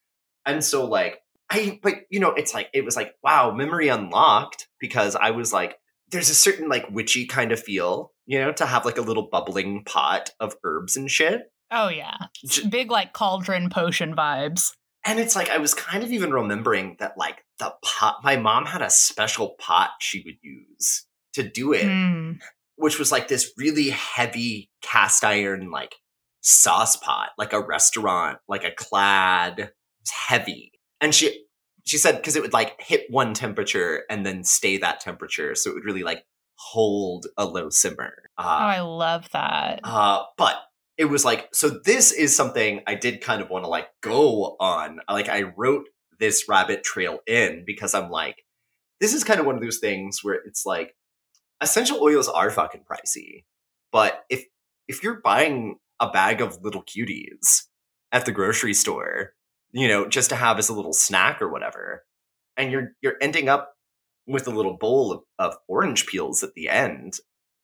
And so like, I, but you know, it's like, it was like, wow, memory unlocked, because I was like, there's a certain like witchy kind of feel, you know, to have like a little bubbling pot of herbs and shit. Oh yeah. Just, big like cauldron potion vibes. And it's like, I was kind of even remembering that like the pot, my mom had a special pot she would use to do it, mm. which was like this really heavy cast iron, like sauce pot, like a restaurant, like a clad, it was heavy. And she she said because it would like hit one temperature and then stay that temperature, so it would really like hold a low simmer. Uh, oh, I love that. Uh, but it was like, so this is something I did kind of want to like go on. Like I wrote this rabbit trail in because I'm like, this is kind of one of those things where it's like essential oils are fucking pricey, but if if you're buying a bag of little cuties at the grocery store, you know, just to have as a little snack or whatever, and you're you're ending up with a little bowl of, of orange peels at the end.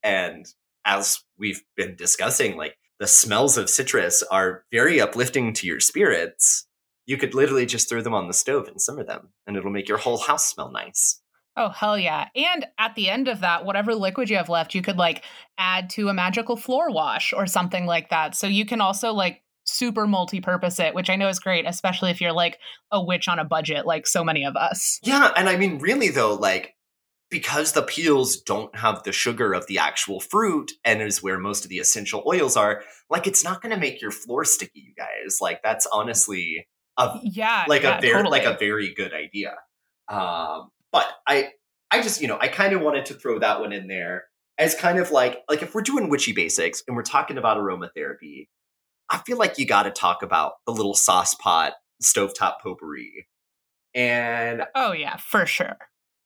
And as we've been discussing, like the smells of citrus are very uplifting to your spirits. You could literally just throw them on the stove and simmer them, and it'll make your whole house smell nice. Oh, hell yeah. And at the end of that, whatever liquid you have left, you could like add to a magical floor wash or something like that. So you can also like super multi-purpose it, which I know is great, especially if you're like a witch on a budget, like so many of us. Yeah, and I mean, really though, like because the peels don't have the sugar of the actual fruit, and is where most of the essential oils are, like it's not going to make your floor sticky, you guys. Like that's honestly a yeah, like yeah, a very totally. like a very good idea. Um, but I, I just you know, I kind of wanted to throw that one in there as kind of like like if we're doing witchy basics and we're talking about aromatherapy, I feel like you got to talk about the little sauce pot, stovetop potpourri. And oh yeah, for sure.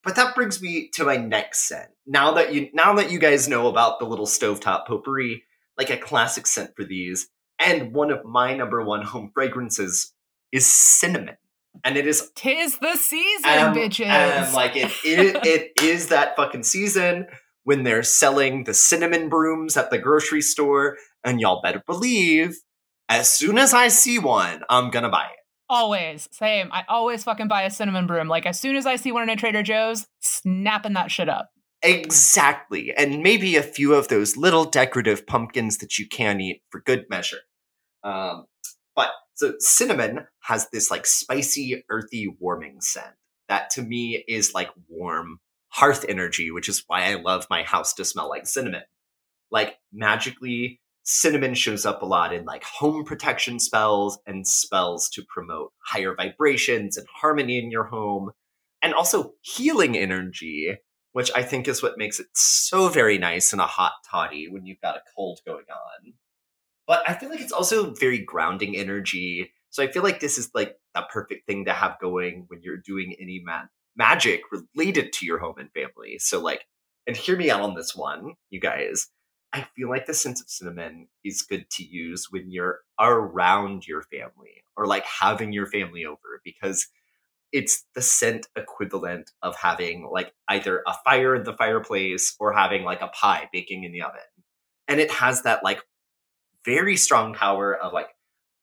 But that brings me to my next scent. Now that you now that you guys know about the little stovetop potpourri, like a classic scent for these, and one of my number one home fragrances is cinnamon. And it is tis the season, um, bitches. And like it, it it is that fucking season when they're selling the cinnamon brooms at the grocery store, and y'all better believe as soon as I see one, I'm going to buy it. Always. Same. I always fucking buy a cinnamon broom. Like, as soon as I see one in a Trader Joe's, snapping that shit up. Exactly. And maybe a few of those little decorative pumpkins that you can eat for good measure. Um, but, so cinnamon has this, like, spicy, earthy, warming scent. That, to me, is, like, warm hearth energy, which is why I love my house to smell like cinnamon. Like, magically, cinnamon shows up a lot in like home protection spells and spells to promote higher vibrations and harmony in your home, and also healing energy, which I think is what makes it so very nice in a hot toddy when you've got a cold going on. But I feel like it's also very grounding energy. So I feel like this is like a perfect thing to have going when you're doing any ma- magic related to your home and family. So like, and hear me out on this one, you guys. I feel like the scent of cinnamon is good to use when you're around your family or like having your family over, because it's the scent equivalent of having like either a fire in the fireplace or having like a pie baking in the oven. And it has that like very strong power of like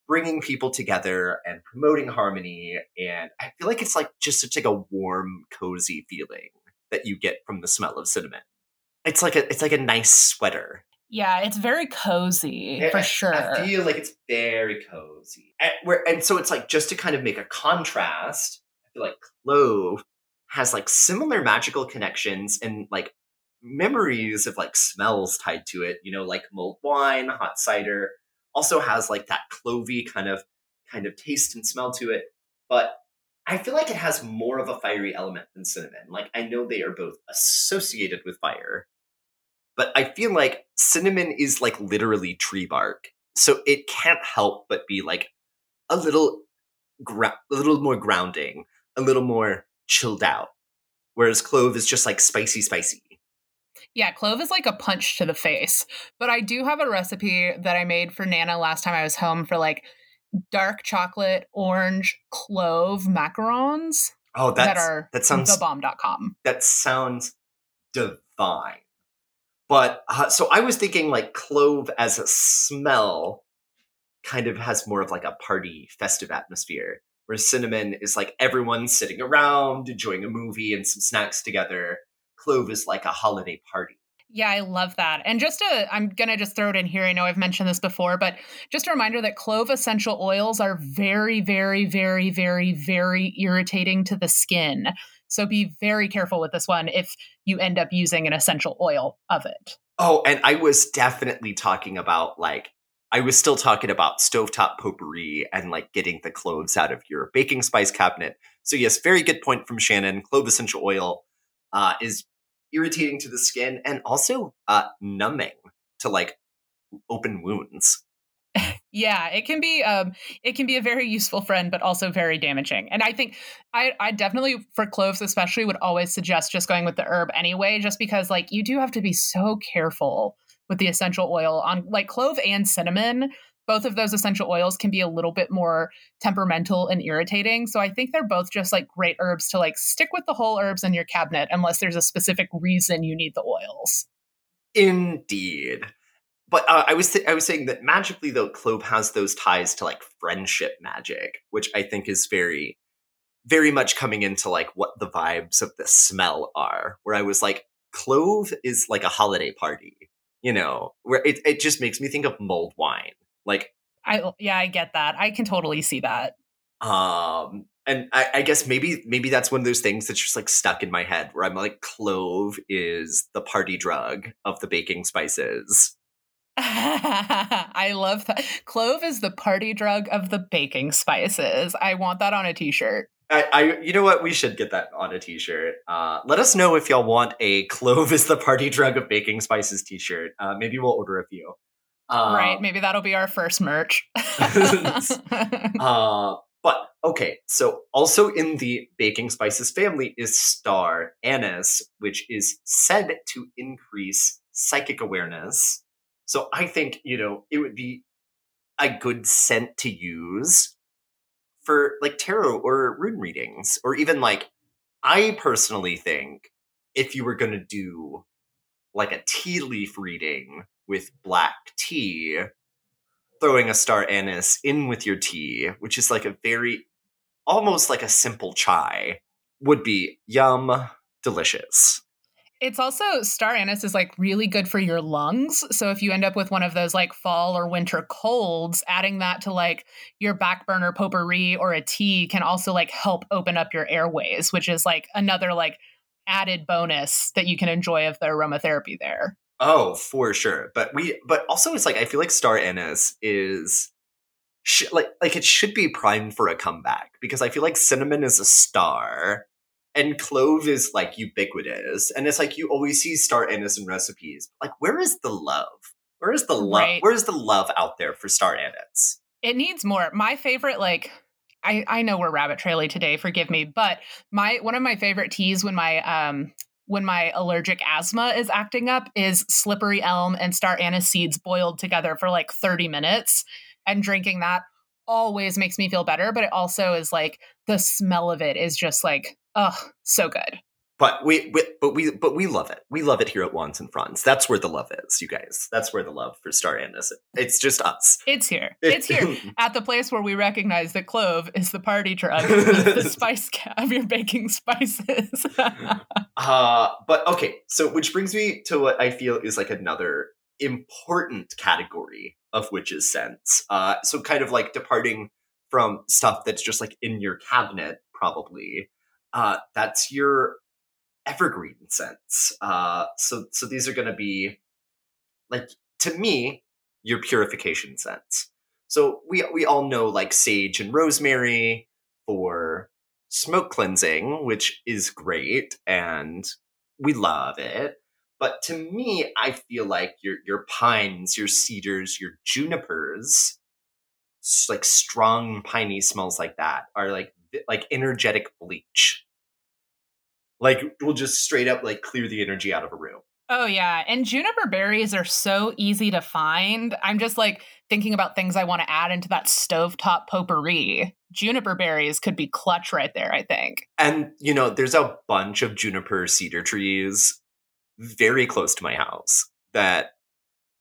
bringing people together and promoting harmony. And I feel like it's like just such like a warm, cozy feeling that you get from the smell of cinnamon. It's like a it's like a nice sweater. Yeah, it's very cozy, it, for sure. I feel like it's very cozy. And, where, and so it's like, just to kind of make a contrast, I feel like clove has like similar magical connections and like memories of like smells tied to it, you know, like mulled wine, hot cider, also has like that clovey kind of, kind of taste and smell to it. But I feel like it has more of a fiery element than cinnamon. Like, I know they are both associated with fire, but I feel like cinnamon is like literally tree bark. So it can't help but be like a little, gra- a little more grounding, a little more chilled out, whereas clove is just like spicy, spicy. Yeah, clove is like a punch to the face. But I do have a recipe that I made for Nana last time I was home for like dark chocolate, orange, clove macarons. Oh, that's, that are that sounds, the bomb dot com. That sounds divine. But uh, so I was thinking like clove as a smell kind of has more of like a party festive atmosphere, where cinnamon is like everyone sitting around, enjoying a movie and some snacks together. Clove is like a holiday party. Yeah, I love that. And just a, I'm going to just throw it in here. I know I've mentioned this before, but just a reminder that clove essential oils are very, very, very, very, very irritating to the skin. So be very careful with this one if you end up using an essential oil of it. Oh, and I was definitely talking about like, I was still talking about stovetop potpourri and like getting the cloves out of your baking spice cabinet. So yes, very good point from Shannon. Clove essential oil Uh, is irritating to the skin and also uh, numbing to like open wounds. Yeah, it can be um, it can be a very useful friend, but also very damaging. And I think I, I definitely for cloves especially would always suggest just going with the herb anyway, just because like you do have to be so careful with the essential oil on like clove and cinnamon. Both of those essential oils can be a little bit more temperamental and irritating. So I think they're both just like great herbs to like stick with the whole herbs in your cabinet unless there's a specific reason you need the oils. Indeed. But uh, I was th- I was saying that magically, though, clove has those ties to like friendship magic, which I think is very, very much coming into like what the vibes of the smell are, where I was like, clove is like a holiday party, you know, where it, it just makes me think of mulled wine. Like, I, yeah, I get that. I can totally see that. Um, and I, I guess maybe, maybe that's one of those things that's just like stuck in my head where I'm like, clove is the party drug of the baking spices. I love that. Clove is the party drug of the baking spices. I want that on a t-shirt. I, I you know what? We should get that on a t-shirt. Uh, let us know if y'all want a clove is the party drug of baking spices t-shirt. Uh, maybe we'll order a few. Um, right, maybe that'll be our first merch. uh, but, okay, so also in the baking spices family is star anise, which is said to increase psychic awareness. So I think, you know, it would be a good scent to use for, like, tarot or rune readings. Or even, like, I personally think if you were going to do, like, a tea leaf reading with black tea, throwing a star anise in with your tea, which is like a very, almost like a simple chai, would be yum, delicious. It's also, star anise is like really good for your lungs. So if you end up with one of those like fall or winter colds, adding that to like your back burner potpourri or a tea can also like help open up your airways, which is like another like added bonus that you can enjoy of the aromatherapy there. Oh, for sure. But we, but also it's like, I feel like star anise is sh- like, like it should be primed for a comeback because I feel like cinnamon is a star and clove is like ubiquitous. And it's like, you always see star anise in recipes. Like, where is the love? Where is the love? Right. Where is the love out there for star anise? It needs more. My favorite, like, I, I know we're rabbit trailing today, forgive me, but my, one of my favorite teas when my, um, when my allergic asthma is acting up is slippery elm and star anise seeds boiled together for like thirty minutes, and drinking that always makes me feel better. But it also is like the smell of it is just like, oh, so good. But we, we but we, but we love it. We love it here at Wands and Fronds. That's where the love is, you guys. That's where the love for star anise is. It's just us. It's here. It's here at the place where we recognize that clove is the party drug, the spice of your baking spices. uh, but okay, so which brings me to what I feel is like another important category of witches' scents. Uh, so kind of like departing from stuff that's just like in your cabinet, probably. Uh, that's your evergreen scents. Uh, so, so these are going to be, like, to me, your purification scents. So we we all know like sage and rosemary for smoke cleansing, which is great and we love it. But to me, I feel like your your pines, your cedars, your junipers, like strong piney smells like that are like like energetic bleach. Like, we'll just straight up, like, clear the energy out of a room. Oh, yeah. And juniper berries are so easy to find. I'm just, like, thinking about things I want to add into that stovetop potpourri. Juniper berries could be clutch right there, I think. And, you know, there's a bunch of juniper cedar trees very close to my house that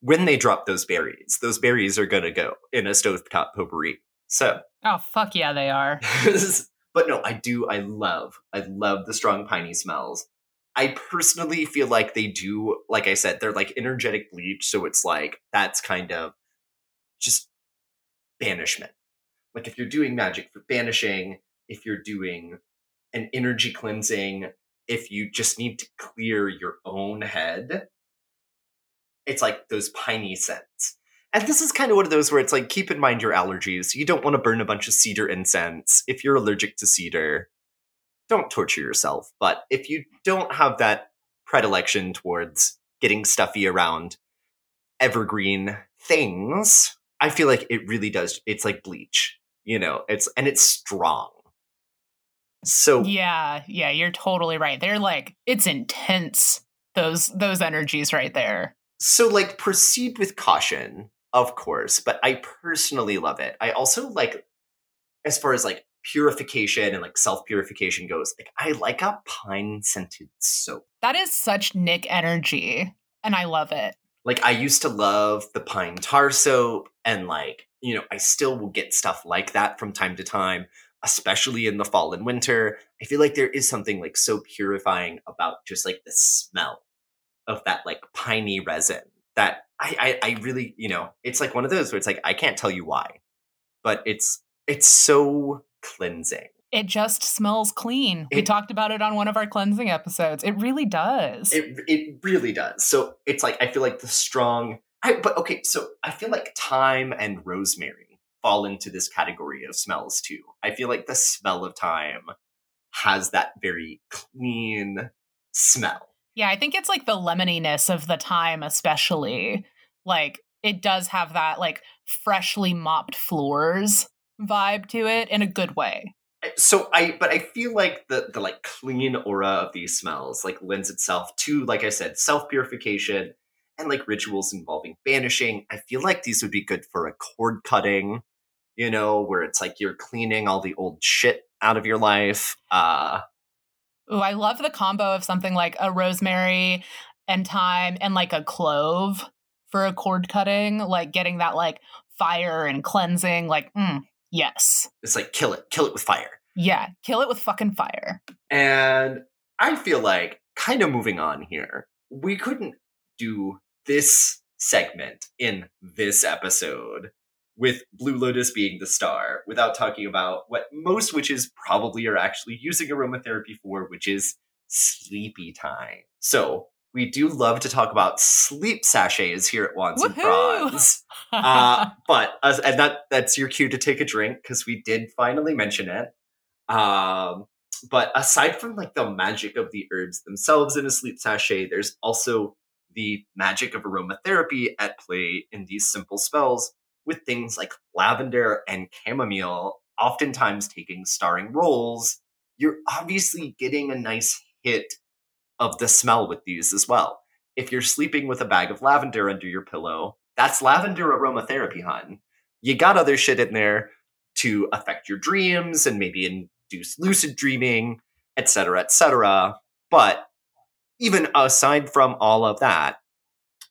when they drop those berries, those berries are going to go in a stovetop potpourri. So. Oh, fuck yeah, they are. But no, I do. I love, I love the strong piney smells. I personally feel like they do, like I said, they're like energetic bleach. So it's like, that's kind of just banishment. Like if you're doing magic for banishing, if you're doing an energy cleansing, if you just need to clear your own head, it's like those piney scents. And this is kind of one of those where it's like, keep in mind your allergies. You don't want to burn a bunch of cedar incense. If you're allergic to cedar, don't torture yourself. But if you don't have that predilection towards getting stuffy around evergreen things, I feel like it really does. It's like bleach, you know, it's and it's strong. So, yeah, yeah, you're totally right. They're like, it's intense. Those those energies right there. So like proceed with caution, of course, but I personally love it. I also like, as far as like purification and like self-purification goes, like I like a pine-scented soap. That is such Nick energy, and I love it. Like I used to love the pine tar soap, and like, you know, I still will get stuff like that from time to time, especially in the fall and winter. I feel like there is something like so purifying about just like the smell of that like piney resin that I, I I really, you know, it's like one of those where it's like, I can't tell you why, but it's it's so cleansing. It just smells clean. It, we talked about it on one of our cleansing episodes. It really does. It it really does. So it's like, I feel like the strong, I, but okay, so I feel like thyme and rosemary fall into this category of smells too. I feel like the smell of thyme has that very clean smell. Yeah, I think it's like the lemoniness of the thyme, especially. Like, it does have that, like, freshly mopped floors vibe to it in a good way. So I, but I feel like the, the like, clean aura of these smells, like, lends itself to, like I said, self-purification and, like, rituals involving banishing. I feel like these would be good for a cord cutting, you know, where it's like you're cleaning all the old shit out of your life. Uh... Ooh, I love the combo of something like a rosemary and thyme and like a clove for a cord cutting, like getting that like fire and cleansing, like, mm, yes. It's like, kill it, kill it with fire. Yeah, kill it with fucking fire. And I feel like, kind of moving on here, we couldn't do this segment in this episode with Blue Lotus being the star, without talking about what most witches probably are actually using aromatherapy for, which is sleepy time. So we do love to talk about sleep sachets here at Wands Woohoo! And Fronds. Uh, but, uh, and that that's your cue to take a drink, because we did finally mention it. Um, but aside from like the magic of the herbs themselves in a sleep sachet, there's also the magic of aromatherapy at play in these simple spells, with things like lavender and chamomile oftentimes taking starring roles. You're obviously getting a nice hit of the smell with these as well. If you're sleeping with a bag of lavender under your pillow, that's lavender aromatherapy, hun. You got other shit in there to affect your dreams and maybe induce lucid dreaming, et cetera, et cetera. But even aside from all of that,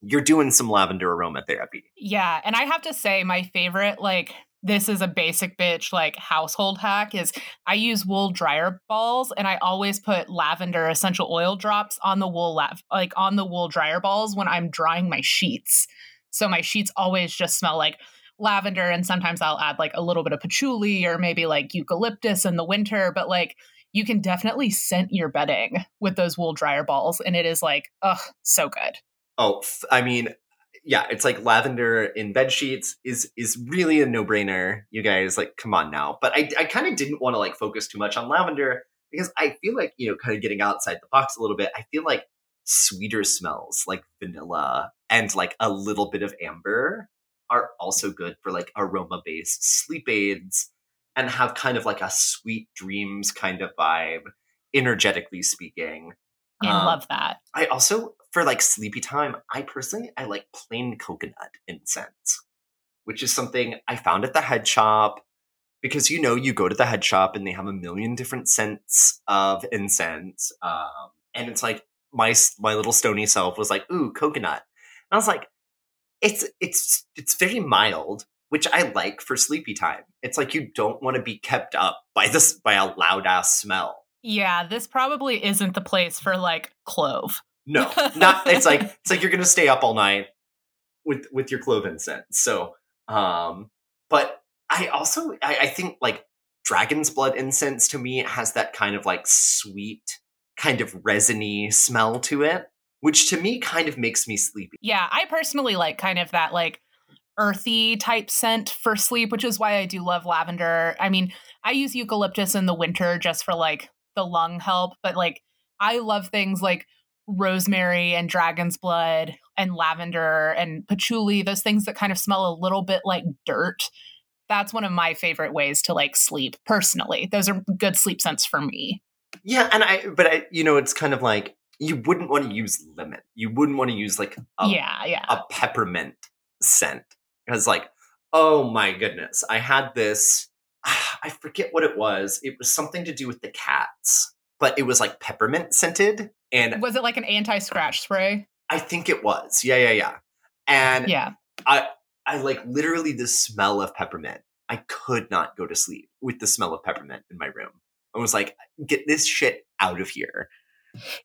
you're doing some lavender aromatherapy. Yeah. And I have to say my favorite, like, this is a basic bitch, like, household hack is I use wool dryer balls, and I always put lavender essential oil drops on the wool, lav- like on the wool dryer balls when I'm drying my sheets. So my sheets always just smell like lavender. And sometimes I'll add like a little bit of patchouli or maybe like eucalyptus in the winter, but like, you can definitely scent your bedding with those wool dryer balls. And it is like, ugh, so good. Oh, I mean, yeah, it's like lavender in bed sheets is is really a no-brainer, you guys. Like, come on now. But I, I kind of didn't want to, like, focus too much on lavender because I feel like, you know, kind of getting outside the box a little bit, I feel like sweeter smells like vanilla and, like, a little bit of amber are also good for, like, aroma-based sleep aids and have kind of, like, a sweet dreams kind of vibe. energetically speaking. I um, love that. I also, for like sleepy time, I personally, I like plain coconut incense, which is something I found at the head shop. Because, you know, you go to the head shop and they have a million different scents of incense. Um, and it's like my my little stony self was like, ooh, coconut. And I was like, it's it's it's very mild, which I like for sleepy time. It's like you don't want to be kept up by this by a loud ass smell. Yeah, this probably isn't the place for like clove. No, not it's like it's like you're gonna stay up all night with with your clove incense. So um, but I also, I, I think, like, dragon's blood incense, to me, has that kind of, like, sweet, kind of resiny smell to it, which to me kind of makes me sleepy. Yeah, I personally like kind of that, like, earthy type scent for sleep, which is why I do love lavender. I mean, I use eucalyptus in the winter just for, like, the lung help, but, like, I love things like rosemary and dragon's blood and lavender and patchouli, those things that kind of smell a little bit like dirt. That's one of my favorite ways to like sleep personally. Those are good sleep scents for me. Yeah. And I, but I, you know, it's kind of like, you wouldn't want to use lemon. You wouldn't want to use like a, yeah, yeah. a peppermint scent. Because like, oh my goodness. I had this, I forget what it was. It was something to do with the cats, but it was like peppermint scented. And was it like an anti-scratch spray? I think it was. Yeah. Yeah. Yeah. And yeah, I, I like literally the smell of peppermint. I could not go to sleep with the smell of peppermint in my room. I was like, get this shit out of here.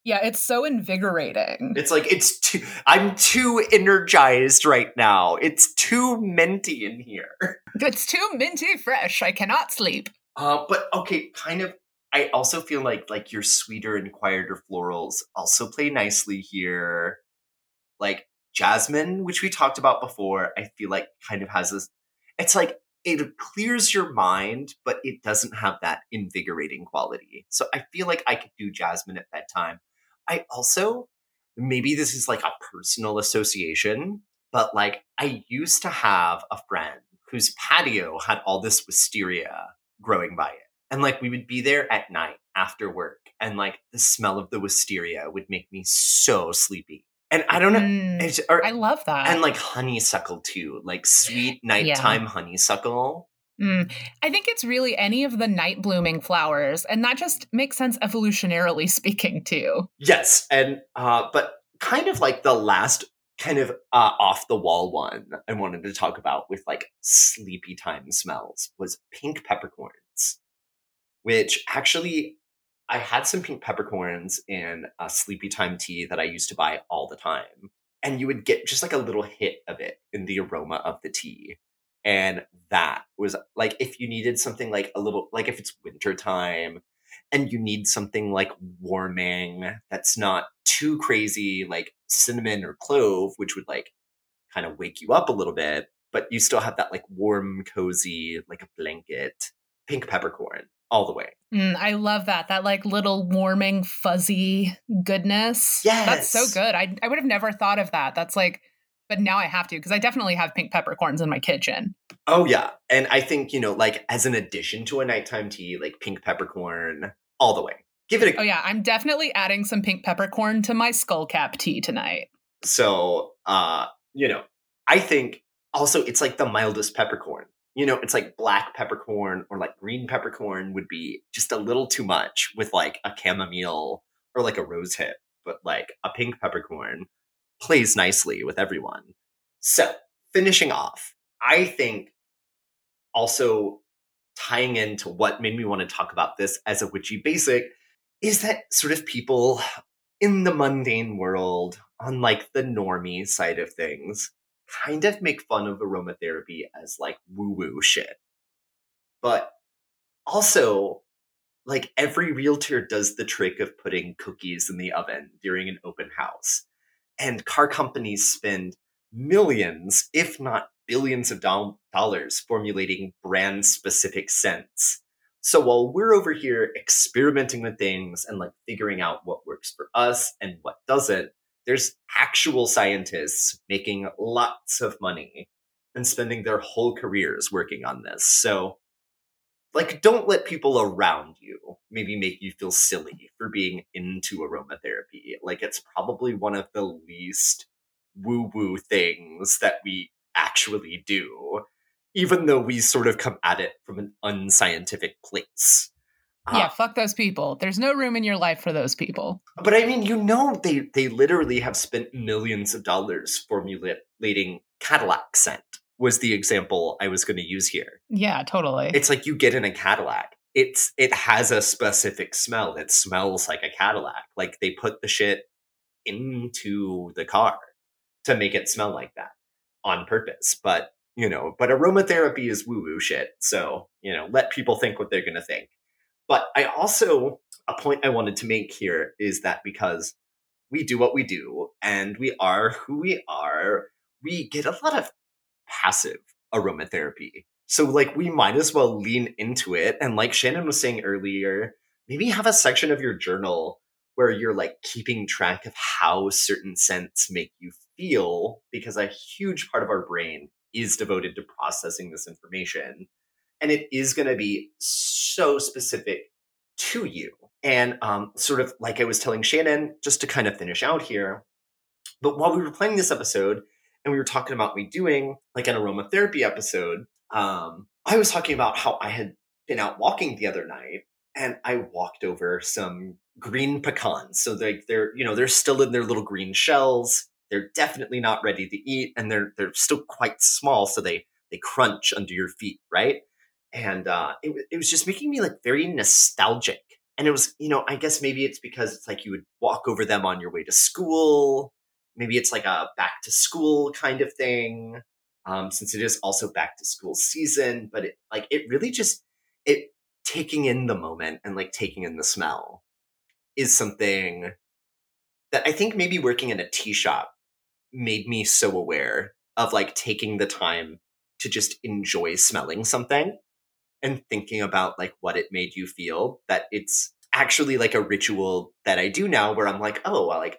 Yeah, it's so invigorating. It's like, it's too, I'm too energized right now. It's too minty in here. It's too minty fresh. I cannot sleep. Uh, but okay, kind of, I also feel like like your sweeter and quieter florals also play nicely here. Like, jasmine, which we talked about before, I feel like kind of has this, it's like it clears your mind, but it doesn't have that invigorating quality. So I feel like I could do jasmine at bedtime. I also, maybe this is like a personal association, but like I used to have a friend whose patio had all this wisteria growing by it. And like we would be there at night after work and like the smell of the wisteria would make me so sleepy. And I don't know. Mm, it's, or, I love that. And like honeysuckle too, like sweet nighttime yeah. honeysuckle. Mm. I think it's really any of the night blooming flowers. And that just makes sense evolutionarily speaking too. Yes. And, uh, but kind of like the last kind of uh, off the wall one I wanted to talk about with like sleepy time smells was pink peppercorns, which actually I had some pink peppercorns in a sleepy time tea that I used to buy all the time. And you would get just like a little hit of it in the aroma of the tea. And that was like, if you needed something like a little, like if it's wintertime and you need something like warming, that's not too crazy, like cinnamon or clove, which would like kind of wake you up a little bit, but you still have that like warm, cozy, like a blanket, pink peppercorn. All the way. Mm, I love that. That like little warming, fuzzy goodness. Yes. That's so good. I I would have never thought of that. That's like, but now I have to, because I definitely have pink peppercorns in my kitchen. Oh yeah. And I think, you know, like as an addition to a nighttime tea, like pink peppercorn all the way. Give it a go. Oh yeah. I'm definitely adding some pink peppercorn to my skullcap tea tonight. So, uh, you know, I think also it's like the mildest peppercorn. You know, it's like black peppercorn or like green peppercorn would be just a little too much with like a chamomile or like a rose hip, but like a pink peppercorn plays nicely with everyone. So finishing off, I think also tying into what made me want to talk about this as a witchy basic is that sort of people in the mundane world on like the normie side of things kind of make fun of aromatherapy as like woo-woo shit. But also, like every realtor does the trick of putting cookies in the oven during an open house. And car companies spend millions, if not billions of do- dollars formulating brand-specific scents. So while we're over here experimenting with things and like figuring out what works for us and what doesn't, there's actual scientists making lots of money and spending their whole careers working on this. So, like, don't let people around you maybe make you feel silly for being into aromatherapy. Like, it's probably one of the least woo-woo things that we actually do, even though we sort of come at it from an unscientific place. Yeah, uh, fuck those people. There's no room in your life for those people. But I mean, you know, they, they literally have spent millions of dollars formulating Cadillac scent was the example I was going to use here. Yeah, totally. It's like you get in a Cadillac. It's it has a specific smell. It smells like a Cadillac. Like, they put the shit into the car to make it smell like that on purpose. But, you know, but aromatherapy is woo-woo shit. So, you know, let people think what they're going to think. But I also, a point I wanted to make here is that because we do what we do and we are who we are, we get a lot of passive aromatherapy. So, like, we might as well lean into it. And like Shannon was saying earlier, maybe have a section of your journal where you're like keeping track of how certain scents make you feel, because a huge part of our brain is devoted to processing this information. And it is going to be so specific to you. And um, sort of like I was telling Shannon, just to kind of finish out here, but while we were planning this episode and we were talking about me doing like an aromatherapy episode, um, I was talking about how I had been out walking the other night and I walked over some green pecans. So they, they're, you know, they're still in their little green shells. They're definitely not ready to eat. And they're they're still quite small. So they they crunch under your feet, right? And uh, it, it was just making me like very nostalgic. And it was, you know, I guess maybe it's because it's like you would walk over them on your way to school. Maybe it's like a back to school kind of thing, um, since it is also back to school season. But it, like, it really just, it taking in the moment and like taking in the smell is something that I think maybe working in a tea shop made me so aware of, like, taking the time to just enjoy smelling something. And thinking about like what it made you feel, that it's actually like a ritual that I do now where I'm like, oh, well, like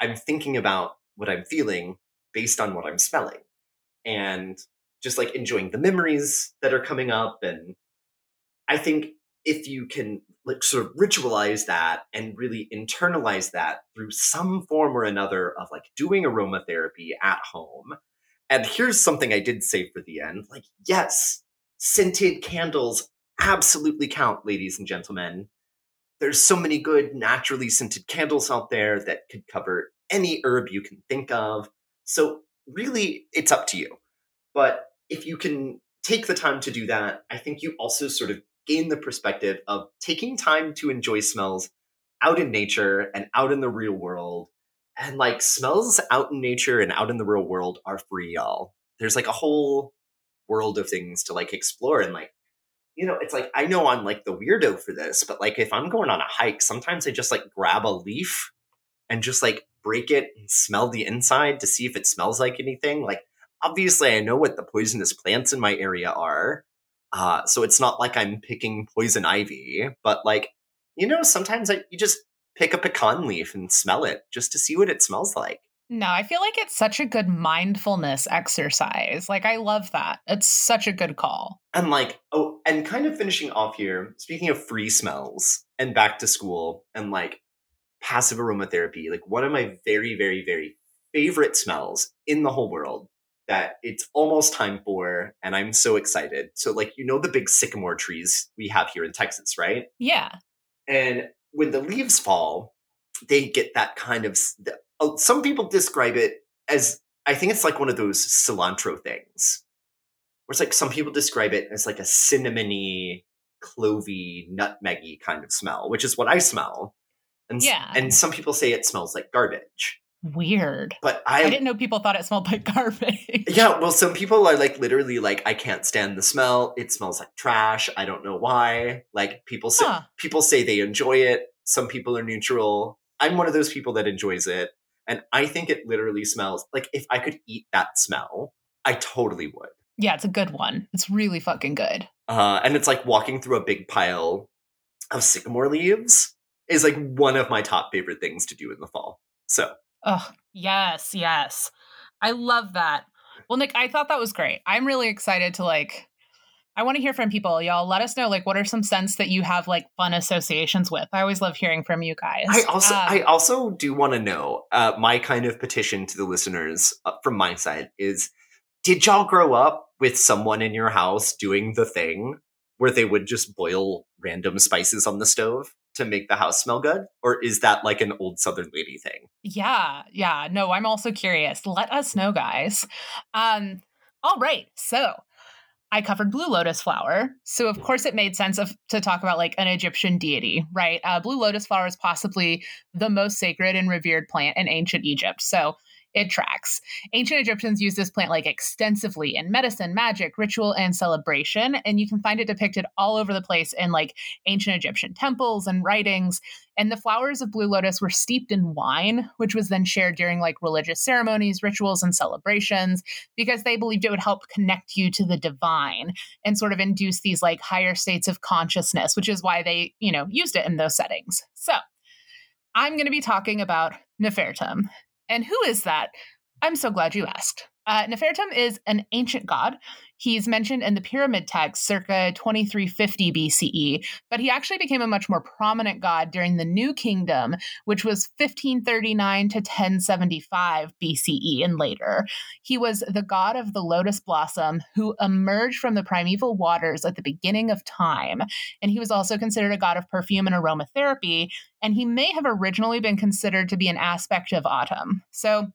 I'm thinking about what I'm feeling based on what I'm smelling and just like enjoying the memories that are coming up. And I think if you can like sort of ritualize that and really internalize that through some form or another of like doing aromatherapy at home. And here's something I did say for the end, like, yes, scented candles absolutely count, ladies and gentlemen. There's so many good naturally scented candles out there that could cover any herb you can think of. So really, it's up to you. But if you can take the time to do that, I think you also sort of gain the perspective of taking time to enjoy smells out in nature and out in the real world. And like, smells out in nature and out in the real world are free, y'all. There's like a whole world of things to like explore. And like, you know, it's like, I know I'm like the weirdo for this, but like if I'm going on a hike, sometimes I just like grab a leaf and just like break it and smell the inside to see if it smells like anything. Like, obviously I know what the poisonous plants in my area are. Uh, so it's not like I'm picking poison ivy, but like, you know, sometimes I, you just pick a pecan leaf and smell it just to see what it smells like. No, I feel like it's such a good mindfulness exercise. Like, I love that. It's such a good call. And like, oh, and kind of finishing off here, speaking of free smells and back to school and like passive aromatherapy, like one of my very, very, very favorite smells in the whole world that it's almost time for. And I'm so excited. So like, you know, the big sycamore trees we have here in Texas, right? Yeah. And when the leaves fall, they get that kind of... The, some people describe it as, I think it's like one of those cilantro things, where it's like some people describe it as like a cinnamony, clovey, nutmeggy kind of smell, which is what I smell. And, yeah. And some people say it smells like garbage. Weird. But I, I didn't know people thought it smelled like garbage. Yeah, well, some people are like literally like, I can't stand the smell. It smells like trash. I don't know why. Like people say, huh. people say they enjoy it. Some people are neutral. I'm one of those people that enjoys it. And I think it literally smells like if I could eat that smell, I totally would. Yeah, it's a good one. It's really fucking good. Uh, and it's like walking through a big pile of sycamore leaves is like one of my top favorite things to do in the fall. So. Oh, yes, yes. I love that. Well, Nick, I thought that was great. I'm really excited to like I want to hear from people, y'all. Let us know, like, what are some scents that you have, like, fun associations with? I always love hearing from you guys. I also, um, I also do want to know, uh, my kind of petition to the listeners uh, from my side is, did y'all grow up with someone in your house doing the thing where they would just boil random spices on the stove to make the house smell good? Or is that like an old Southern lady thing? Yeah, yeah. No, I'm also curious. Let us know, guys. Um, all right, so... I covered blue lotus flower, so of course it made sense of, to talk about like an Egyptian deity, right? Uh, blue lotus flower is possibly the most sacred and revered plant in ancient Egypt, so it tracks. Ancient Egyptians used this plant like extensively in medicine, magic, ritual, and celebration, and you can find it depicted all over the place in like ancient Egyptian temples and writings. And the flowers of blue lotus were steeped in wine, which was then shared during like religious ceremonies, rituals, and celebrations, because they believed it would help connect you to the divine and sort of induce these like higher states of consciousness, which is why they, you know, used it in those settings. So I'm going to be talking about Nefertum. And who is that? I'm so glad you asked. Uh, Nefertum is an ancient god. He's mentioned in the pyramid text circa twenty-three fifty B C E, but he actually became a much more prominent god during the New Kingdom, which was fifteen thirty-nine to ten seventy-five B C E and later. He was the god of the lotus blossom who emerged from the primeval waters at the beginning of time, and he was also considered a god of perfume and aromatherapy, and he may have originally been considered to be an aspect of Atum. So,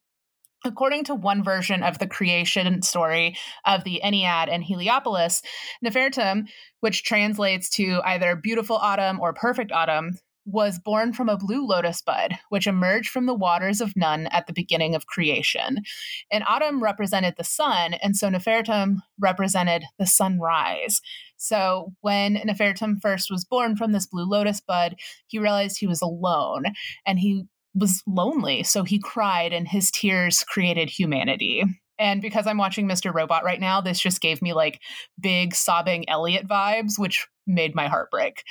according to one version of the creation story of the Ennead and Heliopolis, Nefertum, which translates to either beautiful autumn or perfect autumn, was born from a blue lotus bud, which emerged from the waters of Nun at the beginning of creation. And autumn represented the sun, and so Nefertum represented the sunrise. So when Nefertum first was born from this blue lotus bud, he realized he was alone, and he was lonely, so he cried, and his tears created humanity. And because I'm watching Mister Robot right now, this just gave me like big sobbing Elliot vibes, which made my heart break.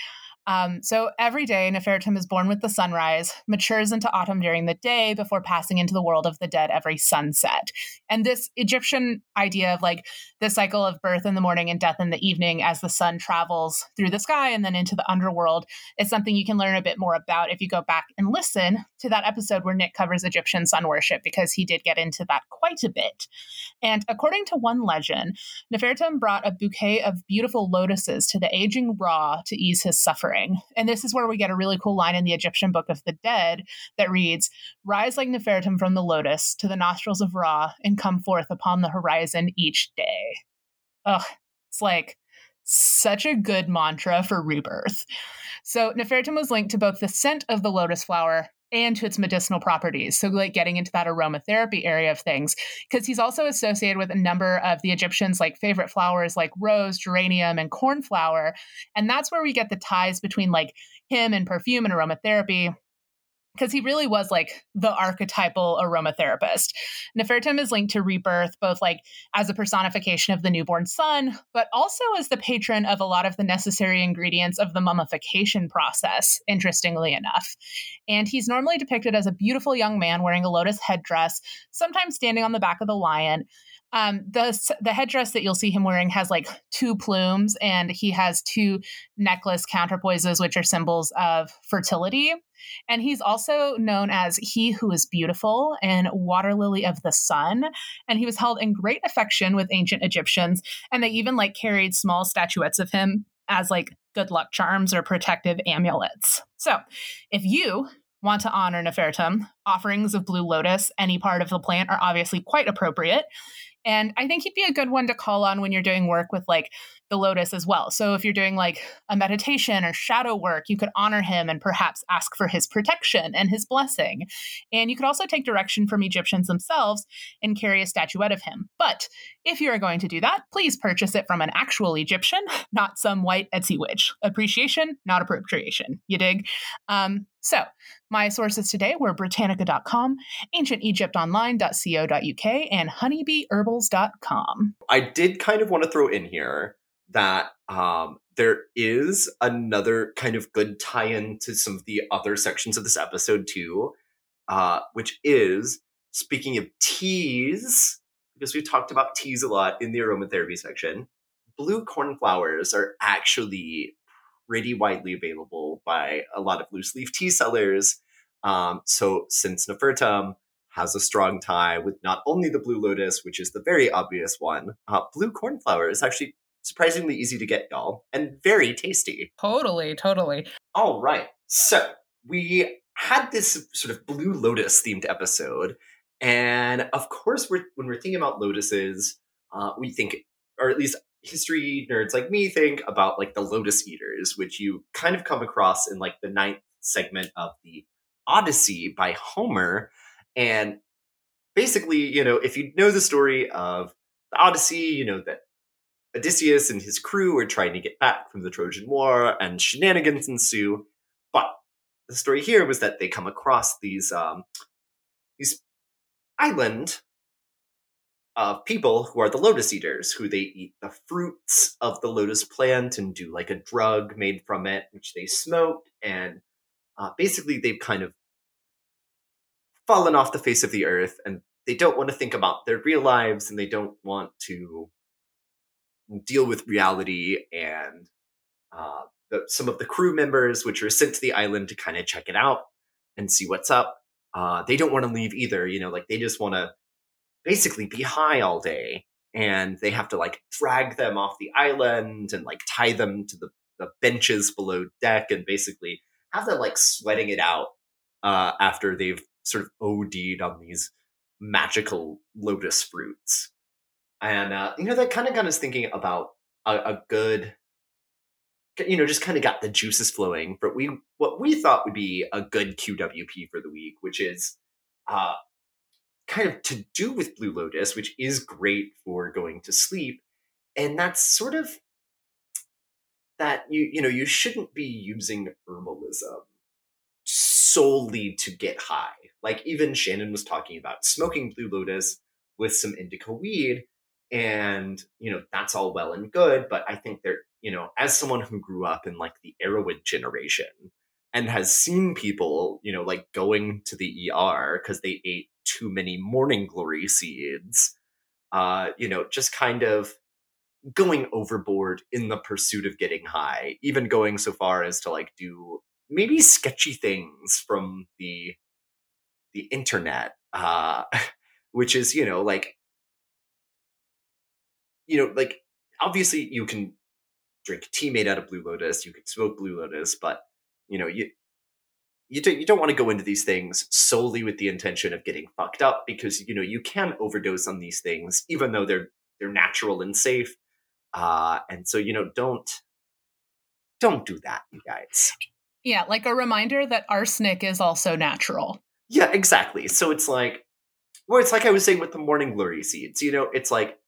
Um, so every day, Nefertum is born with the sunrise, matures into autumn during the day before passing into the world of the dead every sunset. And this Egyptian idea of like the cycle of birth in the morning and death in the evening as the sun travels through the sky and then into the underworld is something you can learn a bit more about if you go back and listen to that episode where Nick covers Egyptian sun worship, because he did get into that quite a bit. And according to one legend, Nefertum brought a bouquet of beautiful lotuses to the aging Ra to ease his suffering. And this is where we get a really cool line in the Egyptian Book of the Dead that reads, "Rise like Nefertum from the lotus to the nostrils of Ra and come forth upon the horizon each day." Ugh, it's like such a good mantra for rebirth. So Nefertum was linked to both the scent of the lotus flower and to its medicinal properties. So like getting into that aromatherapy area of things, because he's also associated with a number of the Egyptians' like favorite flowers like rose, geranium, and cornflower. And that's where we get the ties between like him and perfume and aromatherapy, because he really was like the archetypal aromatherapist. Nefertum is linked to rebirth, both like as a personification of the newborn sun, but also as the patron of a lot of the necessary ingredients of the mummification process, interestingly enough. And he's normally depicted as a beautiful young man wearing a lotus headdress, sometimes standing on the back of the lion. Um, the, the headdress that you'll see him wearing has like two plumes, and he has two necklace counterpoises, which are symbols of fertility. And he's also known as he who is beautiful and water lily of the sun. And he was held in great affection with ancient Egyptians. And they even like carried small statuettes of him as like good luck charms or protective amulets. So if you want to honor Nefertum, offerings of blue lotus, any part of the plant, are obviously quite appropriate. And I think he'd be a good one to call on when you're doing work with like the lotus as well. So if you're doing like a meditation or shadow work, you could honor him and perhaps ask for his protection and his blessing. And you could also take direction from Egyptians themselves and carry a statuette of him. But if you're going to do that, please purchase it from an actual Egyptian, not some white Etsy witch. Appreciation, not appropriation. You dig? Um, so my sources today were Britannica dot com, ancient egypt online dot co dot u k, and honeybee herbals dot com. I did kind of want to throw in here that um, there is another kind of good tie-in to some of the other sections of this episode too, uh, which is, speaking of teas, because we've talked about teas a lot in the aromatherapy section, blue cornflowers are actually pretty widely available by a lot of loose leaf tea sellers. Um, so since Nefertum has a strong tie with not only the blue lotus, which is the very obvious one, uh, blue cornflower is actually surprisingly easy to get, y'all, and very tasty. Totally, totally. All right. So we had this sort of blue lotus themed episode. And of course, we're, when we're thinking about lotuses, uh, we think, or at least history nerds like me think about like the Lotus Eaters, which you kind of come across in like the ninth segment of the Odyssey by Homer. And basically, you know, if you know the story of the Odyssey, you know that Odysseus and his crew are trying to get back from the Trojan War and shenanigans ensue. But the story here was that they come across these um, these island of people who are the Lotus Eaters, who they eat the fruits of the lotus plant and do like a drug made from it, which they smoked. And uh, basically they've kind of fallen off the face of the earth and they don't want to think about their real lives and they don't want to deal with reality. And uh, the, some of the crew members, which are sent to the island to kind of check it out and see what's up, uh, they don't want to leave either. You know, like they just want to basically be high all day, and they have to like drag them off the island and like tie them to the, the benches below deck and basically have them like sweating it out uh, after they've sort of OD'd on these magical lotus fruits. And, uh, you know, that kind of got us thinking about a, a good, you know, just kind of got the juices flowing for we what we thought would be a good Q W P for the week, which is uh, kind of to do with Blue Lotus, which is great for going to sleep. And that's sort of that, you you know, you shouldn't be using herbalism solely to get high. Like even Shannon was talking about smoking Blue Lotus with some indica weed. And, you know, that's all well and good. But I think there, you know, as someone who grew up in like the Arrowhead generation and has seen people, you know, like going to the E R because they ate too many morning glory seeds, uh, you know, just kind of going overboard in the pursuit of getting high, even going so far as to like do maybe sketchy things from the, the internet, uh, which is, you know, like, you know, like, obviously you can drink tea made out of blue lotus, you can smoke blue lotus, but, you know, you you, do, you don't want to go into these things solely with the intention of getting fucked up because, you know, you can overdose on these things, even though they're they're natural and safe. Uh, and so, you know, don't, don't do that, you guys. Yeah, like a reminder that arsenic is also natural. Yeah, exactly. So it's like, well, it's like I was saying with the morning glory seeds, you know, it's like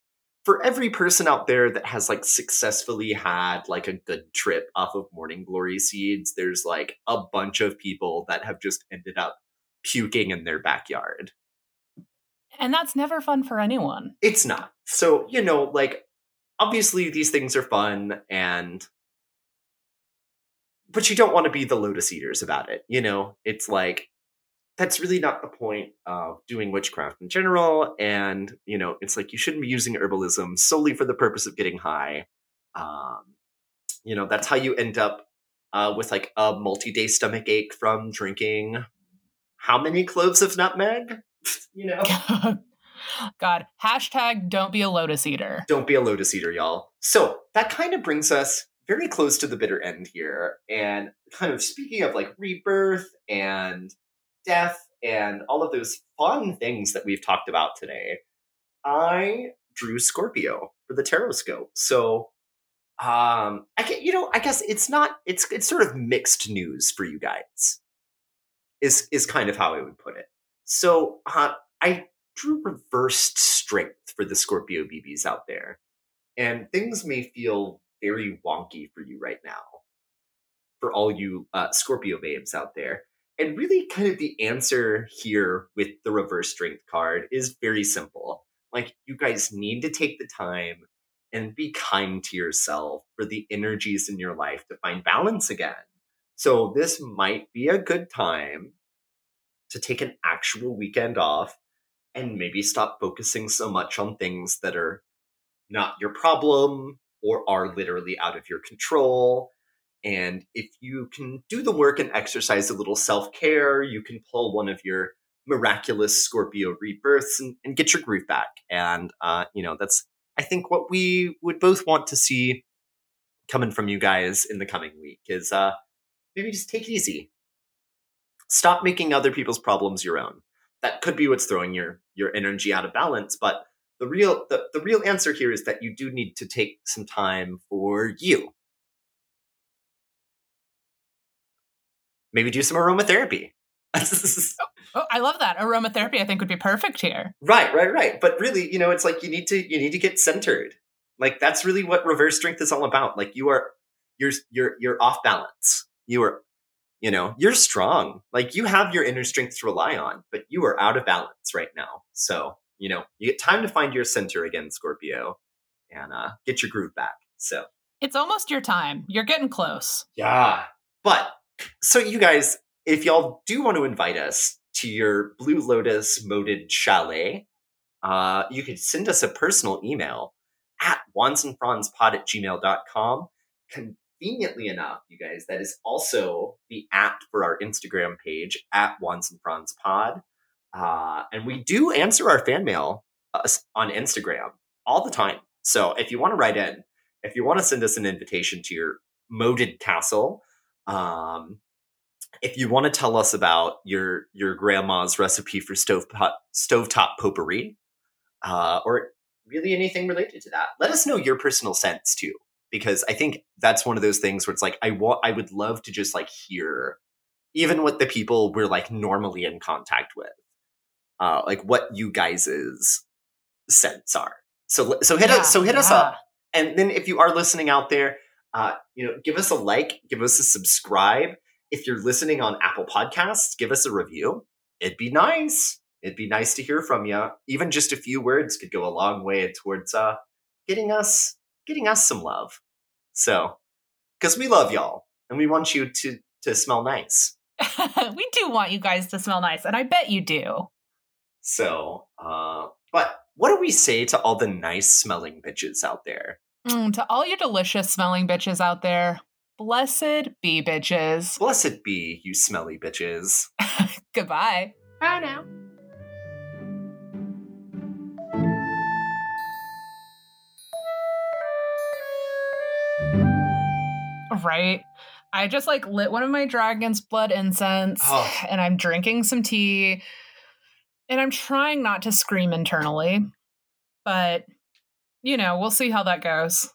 for every person out there that has like successfully had like a good trip off of morning glory seeds, there's like a bunch of people that have just ended up puking in their backyard. And that's never fun for anyone. It's not. So, you know, like obviously these things are fun and, but you don't want to be the Lotus Eaters about it. You know, it's like, that's really not the point of doing witchcraft in general. And, you know, it's like you shouldn't be using herbalism solely for the purpose of getting high. Um, you know, that's how you end up uh, with like a multi-day stomach ache from drinking how many cloves of nutmeg? You know? God. Hashtag don't be a Lotus Eater. Don't be a Lotus Eater, y'all. So that kind of brings us very close to the bitter end here. And kind of speaking of like rebirth and death and all of those fun things that we've talked about today, I drew Scorpio for the tarot scope. So um I get, you know, I guess it's not it's it's sort of mixed news for you guys is is kind of how I would put it. So uh, I drew reversed strength for the Scorpio B Bs out there, and things may feel very wonky for you right now for all you uh Scorpio babes out there. And really kind of the answer here with the reverse strength card is very simple. Like, you guys need to take the time and be kind to yourself for the energies in your life to find balance again. So this might be a good time to take an actual weekend off and maybe stop focusing so much on things that are not your problem or are literally out of your control. And if you can do the work and exercise a little self-care, you can pull one of your miraculous Scorpio rebirths and, and get your groove back. And, uh, you know, that's, I think, what we would both want to see coming from you guys in the coming week is uh, maybe just take it easy. Stop making other people's problems your own. That could be what's throwing your your energy out of balance. But the real the, the real answer here is that you do need to take some time for you. Maybe do some aromatherapy. Oh, I love that. Aromatherapy, I think, would be perfect here. Right, right, right. But really, you know, it's like you need to you need to get centered. Like that's really what reverse strength is all about. Like you are you're you're you're off balance. You are you know, you're strong. Like you have your inner strength to rely on, but you are out of balance right now. So, you know, you get time to find your center again, Scorpio, and uh, get your groove back. So it's almost your time. You're getting close. Yeah. But so you guys, if y'all do want to invite us to your Blue Lotus moated chalet, uh, you can send us a personal email at wandsandfronspod at gmail dot com. Conveniently enough, you guys, that is also the app for our Instagram page at wandsandfronspod. Uh, and we do answer our fan mail uh, on Instagram all the time. So if you want to write in, if you want to send us an invitation to your moated castle, um, if you want to tell us about your your grandma's recipe for stove pot, stovetop potpourri, uh, or really anything related to that, let us know your personal sense too, because I think that's one of those things where it's like I want, I would love to just like hear even what the people we're like normally in contact with, uh, like what you guys's sense are. So so hit yeah, us so hit yeah. us up, and then if you are listening out there, uh, you know, give us a like, give us a subscribe. If you're listening on Apple Podcasts, give us a review. It'd be nice. It'd be nice to hear from you. Even just a few words could go a long way towards uh, getting us getting us some love. So, because we love y'all, and we want you to, to smell nice. We do want you guys to smell nice, and I bet you do. So, uh, but what do we say to all the nice-smelling bitches out there? Mm, to all your delicious-smelling bitches out there, blessed be, bitches. Blessed be, you smelly bitches. Goodbye. Bye now. Right? I just, like, lit one of my dragon's blood incense, oh. and I'm drinking some tea, and I'm trying not to scream internally, but, you know, we'll see how that goes.